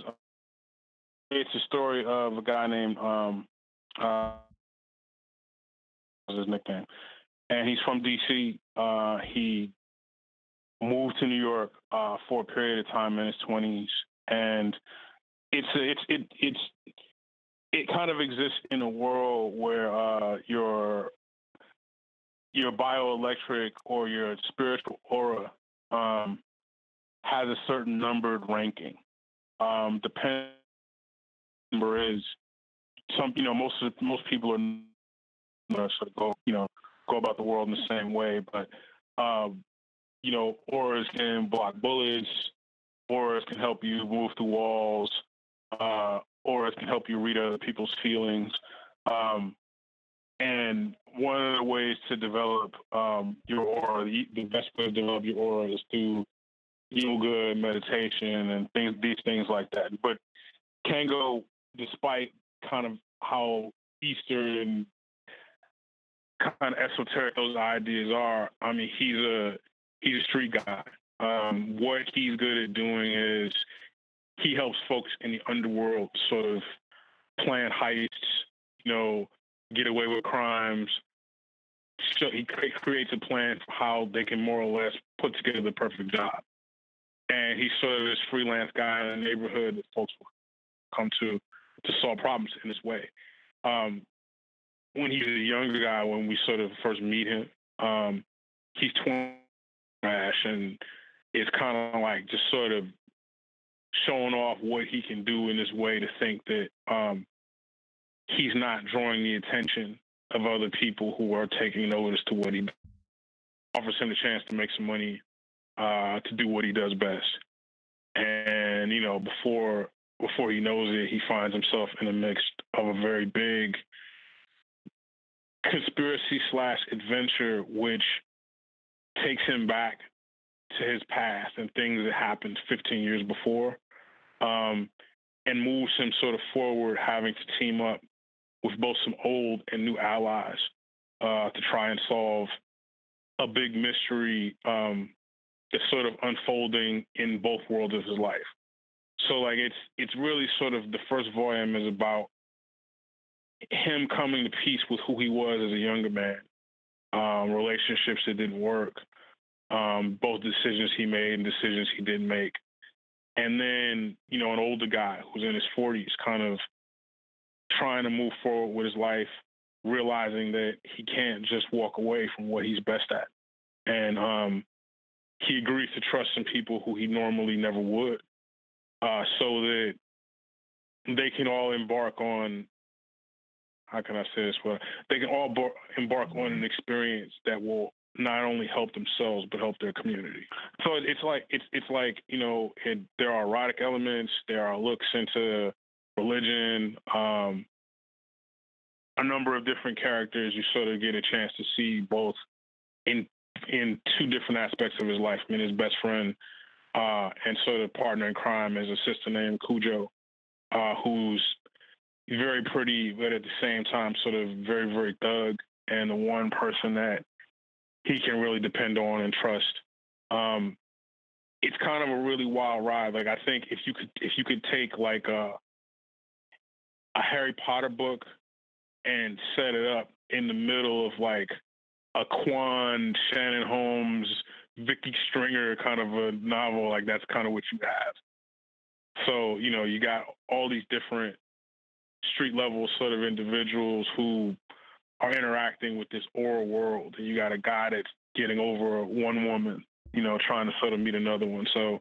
it's a story of a guy named was his nickname, and he's from DC. He moved to New York for a period of time in his 20s, and it kind of exists in a world where your bioelectric or your spiritual aura has a certain numbered ranking. Depending on what the number is, most people are sort of go about the world in the same way, but auras can block bullets, auras can help you move through walls, auras can help you read other people's feelings. And one of the ways to develop your aura, the best way to develop your aura is through yoga and meditation and these things like that. But can go, despite kind of how Eastern kind of esoteric those ideas are, I mean, he's a street guy. What he's good at doing is he helps folks in the underworld sort of plan heists, get away with crimes. So he creates a plan for how they can more or less put together the perfect job. And he's sort of this freelance guy in the neighborhood that folks will come to solve problems in this way. When he's a younger guy, when we sort of first meet him, he's 20, and it's kind of like just sort of showing off what he can do in this way to think that he's not drawing the attention of other people who are taking notice to what he does. Offers him a chance to make some money to do what he does best. And, before he knows it, he finds himself in the midst of a very big conspiracy/adventure, which takes him back to his past and things that happened 15 years before, and moves him sort of forward, having to team up with both some old and new allies to try and solve a big mystery that's sort of unfolding in both worlds of his life. So like it's really sort of the first volume is about him coming to peace with who he was as a younger man, relationships that didn't work, both decisions he made and decisions he didn't make. And then, an older guy who's in his 40s kind of trying to move forward with his life, realizing that he can't just walk away from what he's best at. And he agrees to trust some people who he normally never would so that they can all embark on, how can I say this? Well, they can all embark on an experience that will not only help themselves but help their community. So it's like there are erotic elements, there are looks into religion, a number of different characters. You sort of get a chance to see both in two different aspects of his life. I mean, his best friend and sort of partner in crime is a sister named Cujo, who's very pretty, but at the same time sort of very, very thug, and the one person that he can really depend on and trust. It's kind of a really wild ride. Like I think if you could take like a Harry Potter book and set it up in the middle of like a Quan, Shannon Holmes, Vicki Stringer kind of a novel, like that's kind of what you have. So, you know, you got all these different street level sort of individuals who are interacting with this oral world, and you got a guy that's getting over one woman, you know, trying to sort of meet another one. So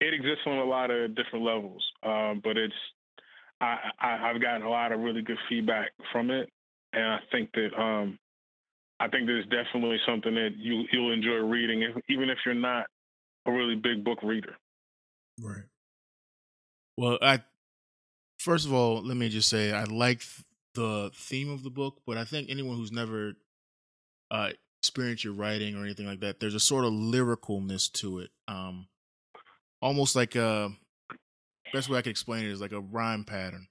it exists on a lot of different levels, but it's, I've gotten a lot of really good feedback from it, and I think that it's definitely something that you'll enjoy reading, even if you're not a really big book reader. Right. Well, first of all, let me just say I like the theme of the book, but I think anyone who's never experienced your writing or anything like that, there's a sort of lyricalness to it, almost like a. Best way I can explain it is like a rhyme pattern.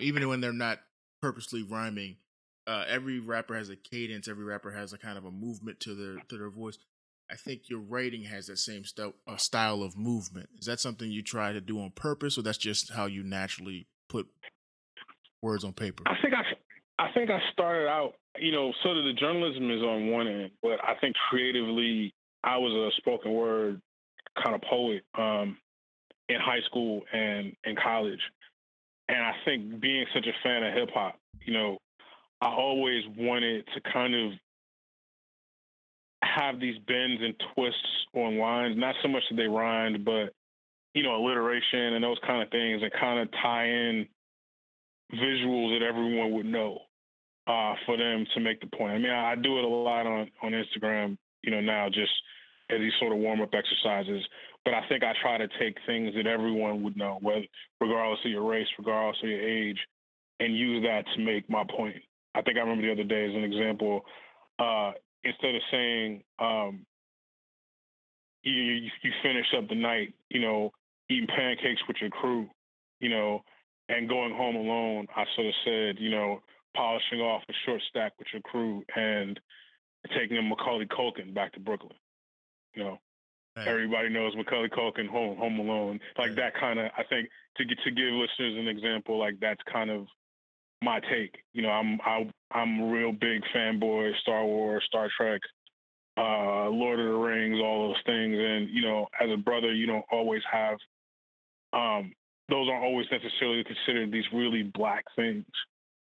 Even when they're not purposely rhyming, every rapper has a cadence. Every rapper has a kind of a movement to their voice. I think your writing has that same style of movement. Is that something you try to do on purpose, or that's just how you naturally put words on paper? I think I started out, you know, sort of the journalism is on one end, but I think creatively I was a spoken word kind of poet. In high school and in college. And I think being such a fan of hip hop, you know, I always wanted to kind of have these bends and twists on lines, not so much that they rhymed, but, you know, alliteration and those kind of things, and kind of tie in visuals that everyone would know for them to make the point. I mean, I do it a lot on Instagram, you know, now just as these sort of warm-up exercises. But I think I try to take things that everyone would know, whether regardless of your race, regardless of your age, and use that to make my point. I think I remember the other day as an example, instead of saying you finish up the night, you know, eating pancakes with your crew, you know, and going home alone, I sort of said, you know, polishing off a short stack with your crew and taking a Macaulay Culkin back to Brooklyn, you know. Right. Everybody knows Macaulay Culkin, Home Alone, like right. That kind of. I think to give listeners an example, like that's kind of my take. You know, I'm a real big fanboy, Star Wars, Star Trek, Lord of the Rings, all those things. And you know, as a brother, you don't always have. Those aren't always necessarily considered these really black things,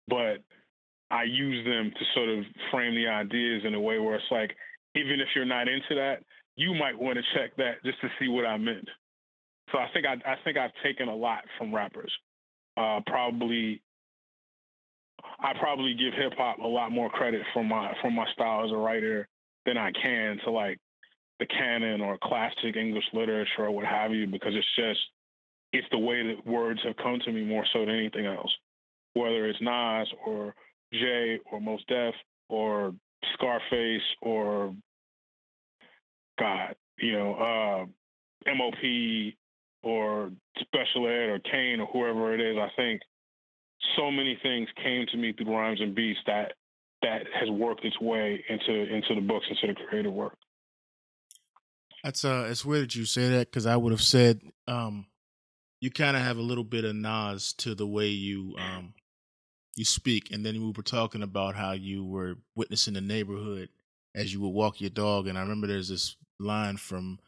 but I use them to sort of frame the ideas in a way where it's like, even if you're not into that, you might want to check that just to see what I meant. So I think I've taken a lot from rappers. I probably give hip hop a lot more credit for my style as a writer than I can to like the canon or classic English literature or what have you, because it's the way that words have come to me more so than anything else. Whether it's Nas or Jay or Mos Def or Scarface or God, you know, MOP or Special Ed or Kane or whoever it is. I think so many things came to me through rhymes and beats that has worked its way into the books, into the creative work. That's it's weird that you say that, because I would have said you kind of have a little bit of Nas to the way you speak, and then we were talking about how you were witnessing the neighborhood as you would walk your dog, and I remember there's this line from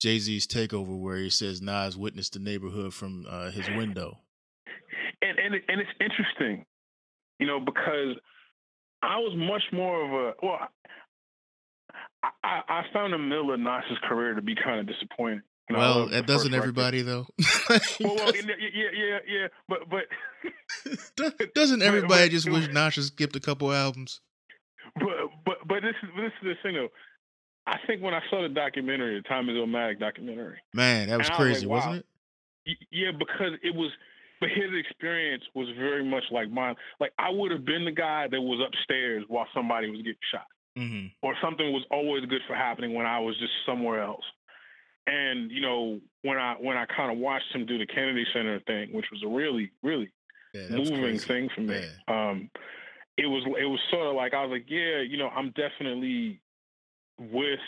Jay-Z's Takeover where he says Nas witnessed the neighborhood from his window. And it's interesting, you know, because I was much more of a, well, I found the middle of Nas's career to be kind of disappointing. You know, well, that doesn't everybody though. well, yeah, but doesn't everybody just wish Nas had skipped a couple albums? But this is the thing though. I think when I saw the documentary, the Time Is Illmatic documentary, man, that was crazy, like, wow. Wasn't it? Yeah, because it was. But his experience was very much like mine. Like I would have been the guy that was upstairs while somebody was getting shot, mm-hmm. or something was always good for happening when I was just somewhere else. And you know, when I kind of watched him do the Kennedy Center thing, which was a really, really moving thing for me. Yeah. It was sort of like, I was like, yeah, you know, I'm definitely with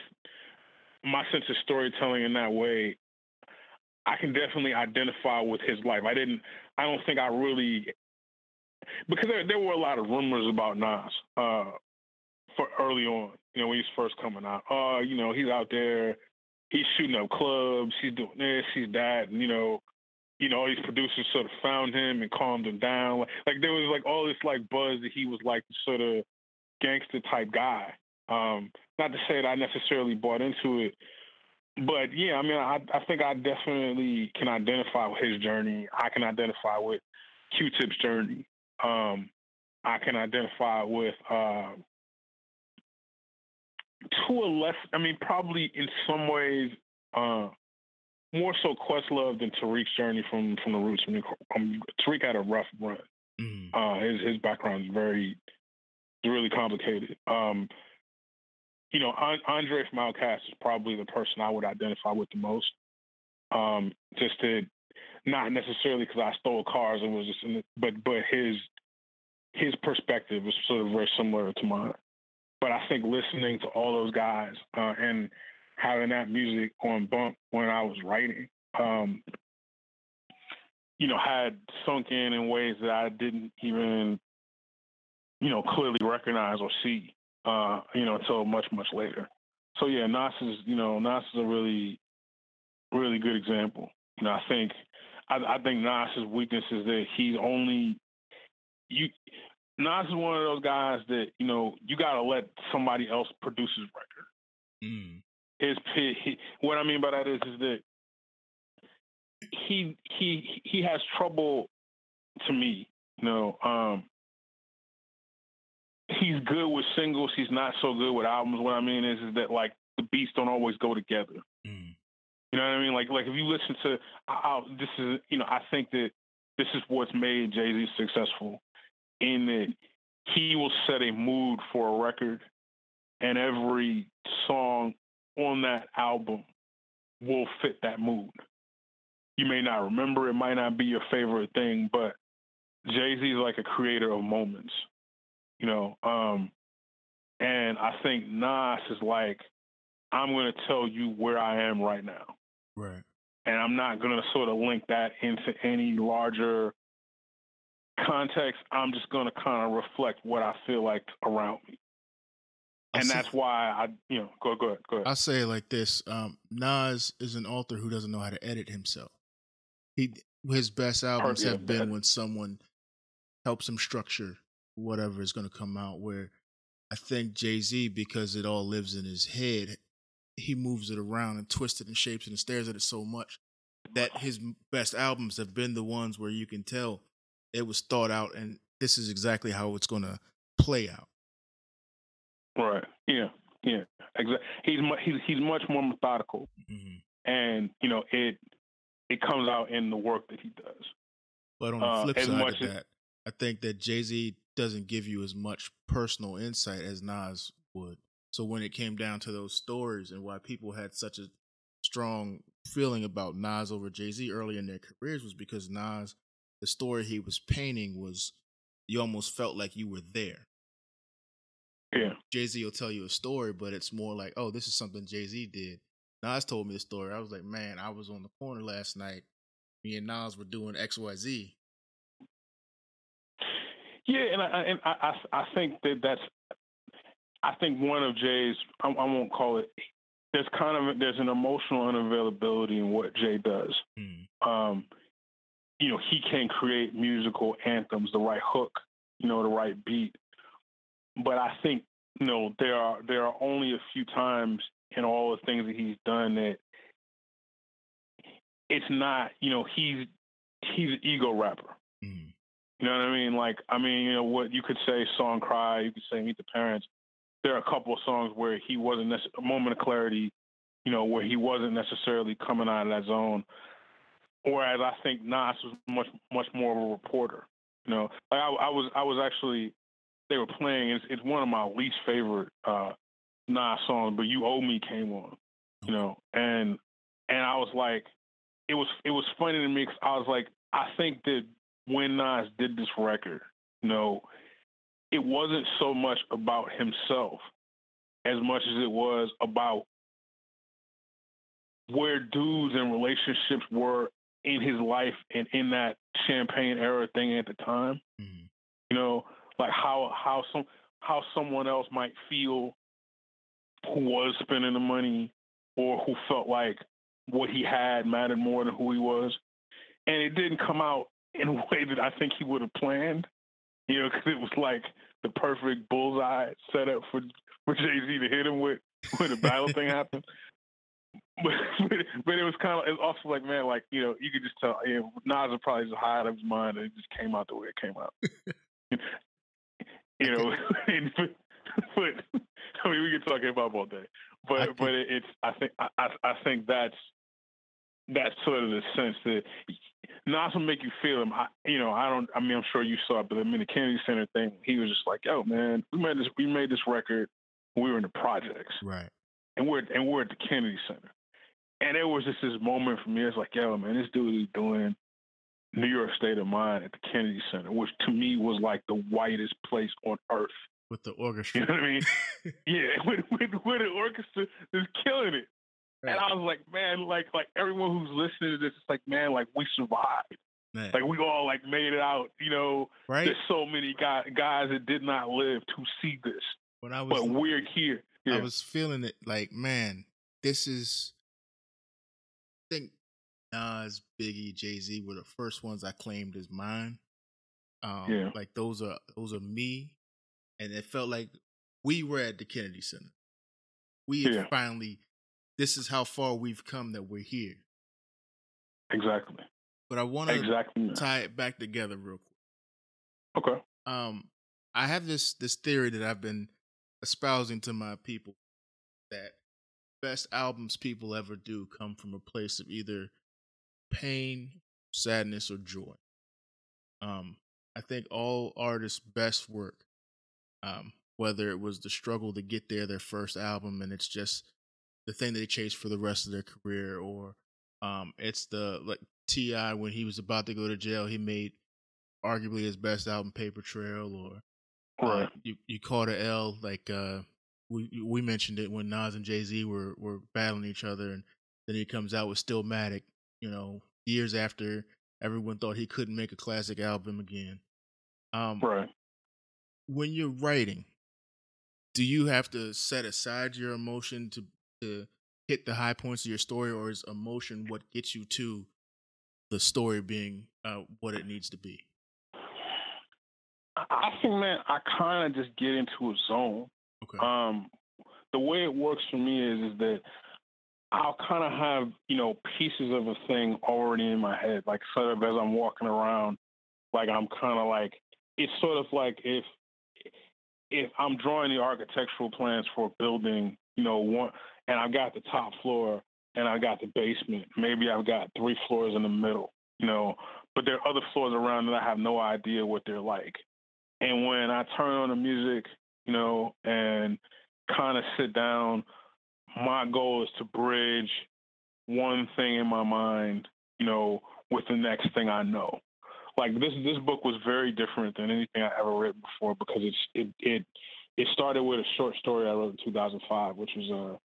my sense of storytelling in that way. I can definitely identify with his life. I don't think I really, because there were a lot of rumors about Nas early on. you know, when he's first coming out. You know, he's out there, he's shooting up clubs, he's doing this, he's that, and, you know, all these producers sort of found him and calmed him down. Like there was, like, all this, like, buzz that he was, like, sort of gangster-type guy. Not to say that I necessarily bought into it, but, yeah, I mean, I think I definitely can identify with his journey. I can identify with Q-Tip's journey. I can identify with, to a less, I mean, probably in some ways, more so Questlove than Tariq's journey from the roots. I mean, Tariq had a rough run. Mm. His background is really complicated. You know, Andre from Outkast is probably the person I would identify with the most. Just to, not necessarily because I stole cars and was just, but his perspective was sort of very similar to mine. But I think listening to all those guys and having that music on bump when I was writing, you know, had sunk in ways that I didn't even, you know, clearly recognize or see, you know, until much, much later. So yeah, Nas is a really, really good example. You know, I think Nas's weakness is that Nas is one of those guys that, you know, you got to let somebody else produce his record. Mm. What I mean by that is that he has trouble, to me, you know, he's good with singles. He's not so good with albums. What I mean is that, like, the beats don't always go together. Mm. You know what I mean? Like if you listen to, this is, you know, I think that this is what's made Jay-Z successful, in that he will set a mood for a record, and every song on that album will fit that mood. You may not remember, it might not be your favorite thing, but Jay-Z is like a creator of moments, you know? And I think Nas is like, I'm going to tell you where I am right now. Right. And I'm not going to sort of link that into any larger context. I'm just going to kind of reflect what I feel like around me. And that's why go ahead. I say it like this. Nas is an author who doesn't know how to edit himself. His best albums have been when someone helps him structure whatever is going to come out, where I think Jay-Z, because it all lives in his head, he moves it around and twists it and shapes it and stares at it so much that his best albums have been the ones where you can tell it was thought out and this is exactly how it's going to play out. Right. Yeah. Exactly. He's much more methodical, mm-hmm. and you know it comes out in the work that he does. But on the flip side of that, I think that Jay-Z doesn't give you as much personal insight as Nas would. So when it came down to those stories and why people had such a strong feeling about Nas over Jay-Z early in their careers was because Nas, the story he was painting was, you almost felt like you were there. Yeah. Jay-Z will tell you a story, but it's more like, oh, this is something Jay-Z did. Nas told me the story. I was like, man, I was on the corner last night. Me and Nas were doing XYZ. Yeah, and I think that that's, I think one of Jay's, I won't call it, there's an emotional unavailability in what Jay does. Mm. You know, he can create musical anthems, the right hook, you know, the right beat. But I think, you know, there are only a few times in all the things that he's done that it's not, you know, he's an ego rapper. Mm. You know what I mean? Like, I mean, you know, what you could say, Song Cry, you could say Meet the Parents. There are a couple of songs where he wasn't a Moment of Clarity, you know, where he wasn't necessarily coming out of that zone. Whereas I think Nas was much more of a reporter. You know, like I was actually, they were playing, it's one of my least favorite Nas songs, but You Owe Me came on, you know, and I was like, it was funny to me because I was like, I think that when Nas did this record, you know, it wasn't so much about himself as much as it was about where dudes and relationships were in his life and in that champagne era thing at the time, mm-hmm. you know. Like how someone else might feel who was spending the money or who felt like what he had mattered more than who he was. And it didn't come out in a way that I think he would have planned, you know, because it was like the perfect bullseye setup for Jay-Z to hit him with when the battle thing happened. But it was kind of, it was also like, man, like, you know, you could just tell, you know, Nas was probably just high out of his mind and it just came out the way it came out. You know, but I mean, we could talk about all day. But I think that's sort of the sense that Nas will make you feel him. I'm sure you saw it, but the Kennedy Center thing, he was just like, yo, man, we made this record. We were in the projects. Right. And we're at the Kennedy Center. And there was just this moment for me, it's like, yo, man, this dude is doing New York State of Mind at the Kennedy Center, which to me was like the whitest place on earth. With the orchestra. You know what I mean? Yeah, with the orchestra is killing it. Right. And I was like, man, like everyone who's listening to this, it's like, man, like we survived. Man. Like we all like made it out, you know. Right? There's so many guys that did not live to see this. But we're here. Yeah. I was feeling it like, man, this is, I think Nas, Biggie, Jay-Z were the first ones I claimed as mine. Yeah. Like those are me. And it felt like we were at the Kennedy Center. We had finally, this is how far we've come that we're here. Exactly. But I want to tie it back together real quick. Okay. I have this theory that I've been espousing to my people, that best albums people ever do come from a place of either pain, sadness, or joy. I think all artists' best work, whether it was the struggle to get there, their first album, and it's just the thing they chase for the rest of their career, or it's the, like T.I., when he was about to go to jail, he made arguably his best album, Paper Trail, or right. You caught an L, like we mentioned it when Nas and Jay-Z were battling each other, and then he comes out with Stillmatic, you know, years after everyone thought he couldn't make a classic album again. Right. When you're writing, do you have to set aside your emotion to hit the high points of your story, or is emotion what gets you to the story being what it needs to be? I think, man, I kind of just get into a zone. Okay. The way it works for me is that I'll kind of have, you know, pieces of a thing already in my head, like set up as I'm walking around. Like I'm kind of like, it's sort of like if I'm drawing the architectural plans for a building, you know, one, and I've got the top floor and I've got the basement. Maybe I've got 3 floors in the middle, you know, but there are other floors around that I have no idea what they're like. And when I turn on the music, you know, and kind of sit down, my goal is to bridge one thing in my mind, you know, with the next thing I know. Like this book was very different than anything I ever read before, because it started with a short story I wrote in 2005, which was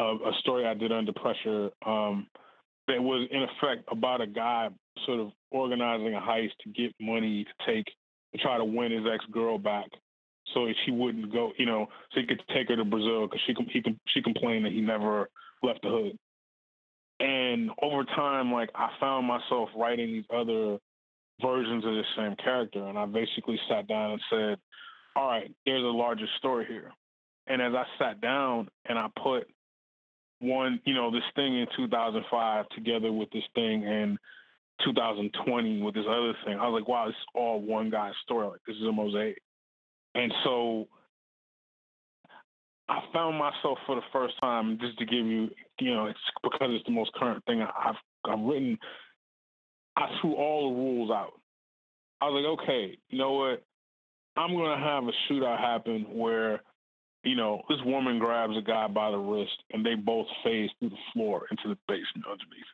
a story I did under pressure that was in effect about a guy sort of organizing a heist to get money to try to win his ex-girl back, so that she wouldn't go, you know, so he could take her to Brazil, because she complained that he never left the hood. And over time, like, I found myself writing these other versions of the same character, and I basically sat down and said, all right, there's a larger story here. And as I sat down and I put one, you know, this thing in 2005 together with this thing and 2020 with this other thing, I was like, wow, this is all one guy's story. Like, this is a mosaic. And so I found myself for the first time, just to give you, you know, it's because it's the most current thing I've written, I threw all the rules out. I was like, okay, you know what? I'm going to have a shootout happen where, you know, this woman grabs a guy by the wrist and they both phase through the floor into the basement underneath.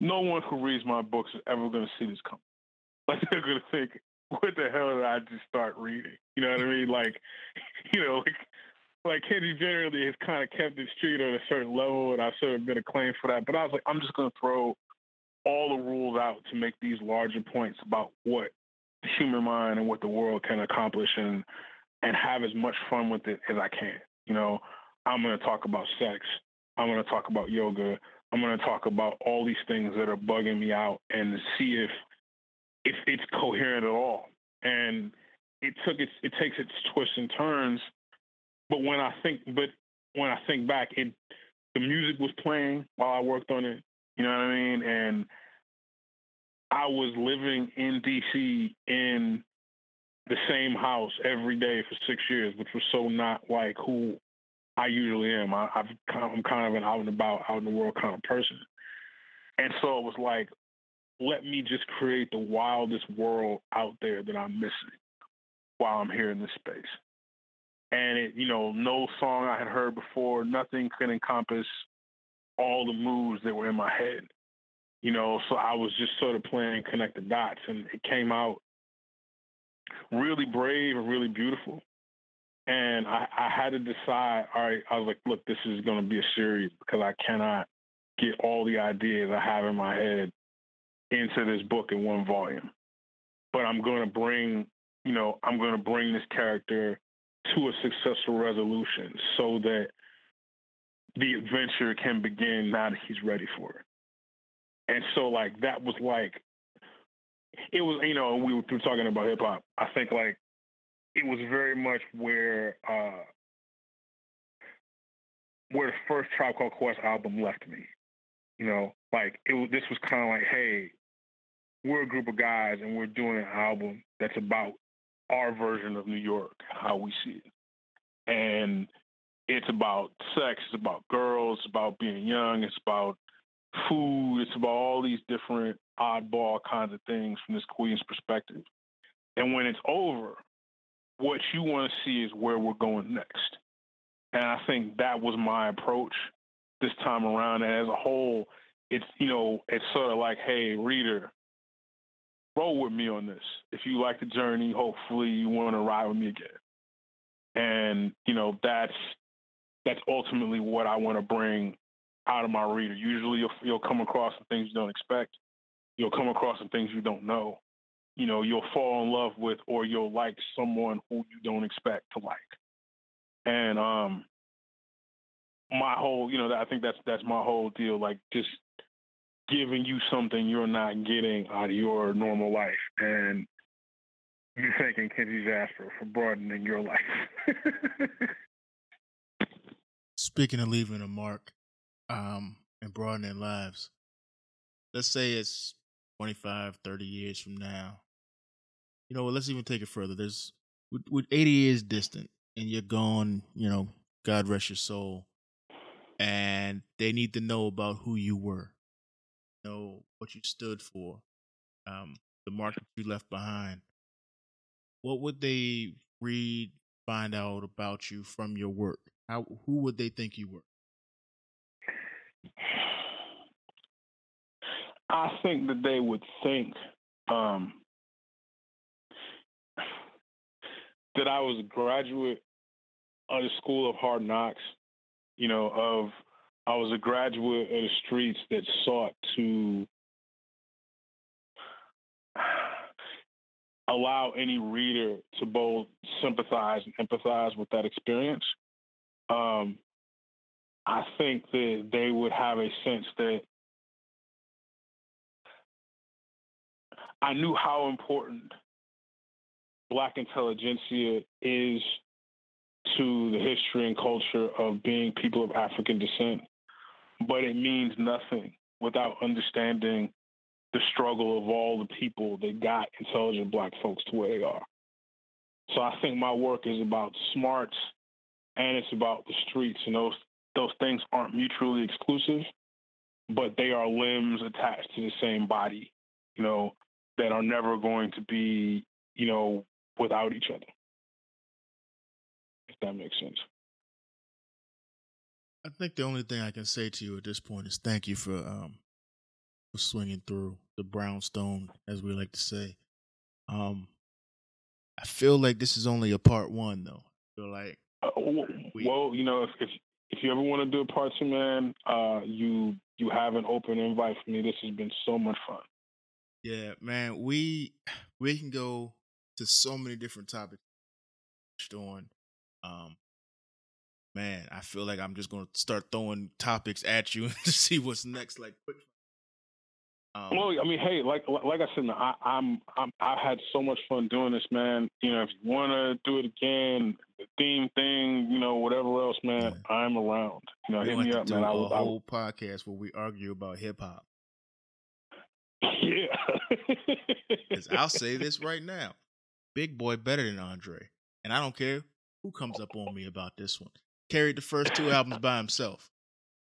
No one who reads my books is ever going to see this coming. Like, they're going to think, what the hell did I just start reading? You know what I mean? Like, you know, like Kenji generally has kind of kept it street on a certain level, and I've sort of been acclaimed for that. But I was like, I'm just going to throw all the rules out to make these larger points about what the human mind and what the world can accomplish, and have as much fun with it as I can, you know? I'm going to talk about sex. I'm going to talk about yoga. I'm going to talk about all these things that are bugging me out and see if it's coherent at all. And it takes its twists and turns. But when I think back, the music was playing while I worked on it. You know what I mean? And I was living in DC in the same house every day for 6 years, which was so not like who I usually am. I'm kind of an out and about, out in the world kind of person. And so it was like, let me just create the wildest world out there that I'm missing while I'm here in this space. And it, you know, no song I had heard before, nothing could encompass all the moves that were in my head. You know, so I was just sort of playing connect the dots, and it came out really brave and really beautiful. And I had to decide, all right, I was like, look, this is going to be a series because I cannot get all the ideas I have in my head into this book in one volume. But I'm going to bring this character to a successful resolution so that the adventure can begin now that he's ready for it. And so, like, that was like, it was, you know, we were talking about hip hop. I think, like, it was very much where the first Tribe Called Quest album left me. You know, like, this was kind of like, hey, we're a group of guys and we're doing an album that's about our version of New York, how we see it. And it's about sex, it's about girls, it's about being young, it's about food, it's about all these different oddball kinds of things from this Queen's perspective. And when it's over, what you want to see is where we're going next. And I think that was my approach this time around. And as a whole, it's, you know, it's sort of like, hey, reader, roll with me on this. If you like the journey, hopefully you want to ride with me again. And, you know, that's ultimately what I want to bring out of my reader. Usually you'll come across some things you don't expect. You'll come across some things you don't know. You know, you'll fall in love with, or you'll like someone who you don't expect to like. And my whole, you know, I think that's my whole deal, like just giving you something you're not getting out of your normal life. And you're thanking Kenji Jasper for broadening your life. Speaking of leaving a mark and broadening lives, let's say it's 25, 30 years from now. You know what? Let's even take it further. There's, with 80 years distant and you're gone, you know, God rest your soul. And they need to know about who you were, you know, what you stood for, the mark that you left behind. What would they read, find out about you from your work? Who would they think you were? I think that they would think that I was a graduate of the School of Hard Knocks, you know, I was a graduate of the streets that sought to allow any reader to both sympathize and empathize with that experience. I think that they would have a sense that I knew how important Black intelligentsia is to the history and culture of being people of African descent, but it means nothing without understanding the struggle of all the people that got intelligent Black folks to where they are. So I think my work is about smarts and it's about the streets, and those things aren't mutually exclusive, but they are limbs attached to the same body, you know, that are never going to be, you know, without each other. If that makes sense. I think the only thing I can say to you at this point is thank you for swinging through the brownstone, as we like to say. I feel like this is only a part one, though. I feel like you know, if you ever want to do a part two, man, you have an open invite for me. This has been so much fun. Yeah, man, we can go to so many different topics on man, I feel like I'm just going to start throwing topics at you to see what's next. Like, well, I mean, hey, like I said, I had so much fun doing this, man. You know, if you want to do it again, the theme thing, you know, whatever else, man, yeah. I'm around. You know, hit me up, man. I whole podcast where we argue about hip hop. Yeah, because I'll say this right now: Big Boi better than Andre, and I don't care who comes up on me about this one. Carried the first two albums by himself.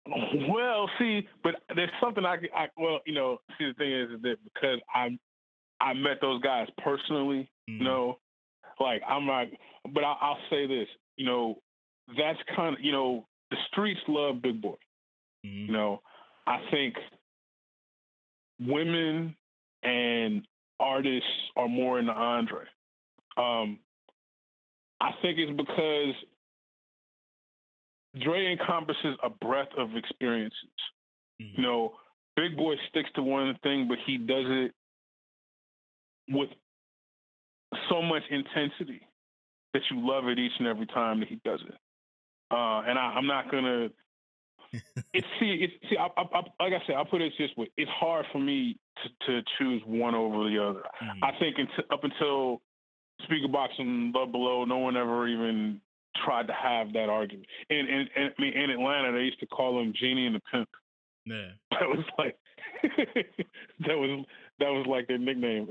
Well, see, but there's something well, you know, see, the thing is that because I met those guys personally, you know, like I'm not, but I'll say this, you know, that's kind of, you know, the streets love Big Boi. You know, I think women and artists are more into Andre. I think it's because Dre encompasses a breadth of experiences. You know, Big Boi sticks to one thing, but he does it with so much intensity that you love it each and every time that he does it. And I'm not gonna. Like I said, I put it this way: it's hard for me to choose one over the other. I think up until Speaker Box and Love Below, no one ever even tried to have that argument. And I mean, in Atlanta, they used to call him Genie and the Pimp. Yeah. That was like that was like their nickname.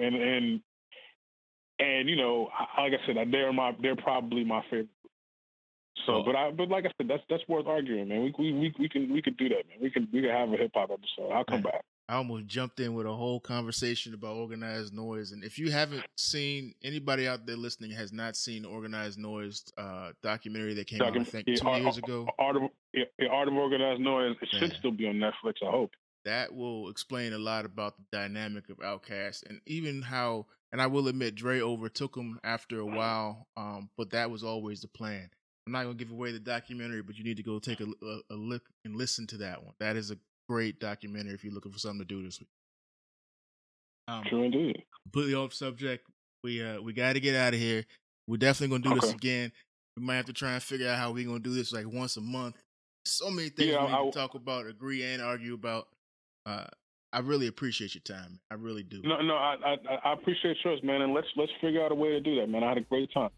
And you know, like I said, they're probably my favorite. So, but like I said, that's worth arguing, man. We can do that, man. We can have a hip hop episode. I'll come back. I almost jumped in with a whole conversation about Organized Noise. And if you haven't seen, anybody out there listening has not seen Organized Noise documentary that came out, I think, 2 years ago. Art of Organized Noise. It should still be on Netflix, I hope. That will explain a lot about the dynamic of Outkast and even how, and I will admit, Dre overtook him after a while, but that was always the plan. I'm not going to give away the documentary, but you need to go take a look and listen to that one. That is a great documentary if you're looking for something to do this week. Sure indeed. Completely off subject. We got to get out of here. We're definitely going to do this again. We might have to try and figure out how we're going to do this like once a month. So many things we need to talk about, agree and argue about. I really appreciate your time. I really do. No, I appreciate yours, man. And let's figure out a way to do that, man. I had a great time.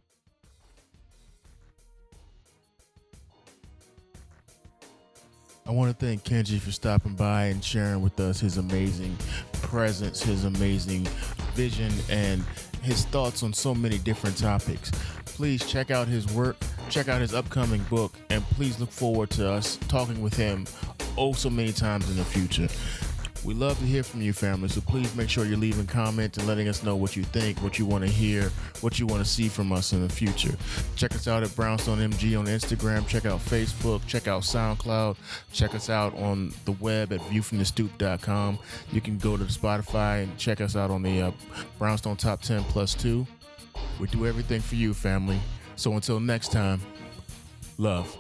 I want to thank Kenji for stopping by and sharing with us his amazing presence, his amazing vision, and his thoughts on so many different topics. Please check out his work, check out his upcoming book, and please look forward to us talking with him so many times in the future. We love to hear from you, family, so please make sure you're leaving comments and letting us know what you think, what you want to hear, what you want to see from us in the future. Check us out at Brownstone MG on Instagram. Check out Facebook. Check out SoundCloud. Check us out on the web at viewfromthestoop.com. You can go to Spotify and check us out on the Brownstone Top 10 Plus 2. We do everything for you, family. So until next time, love.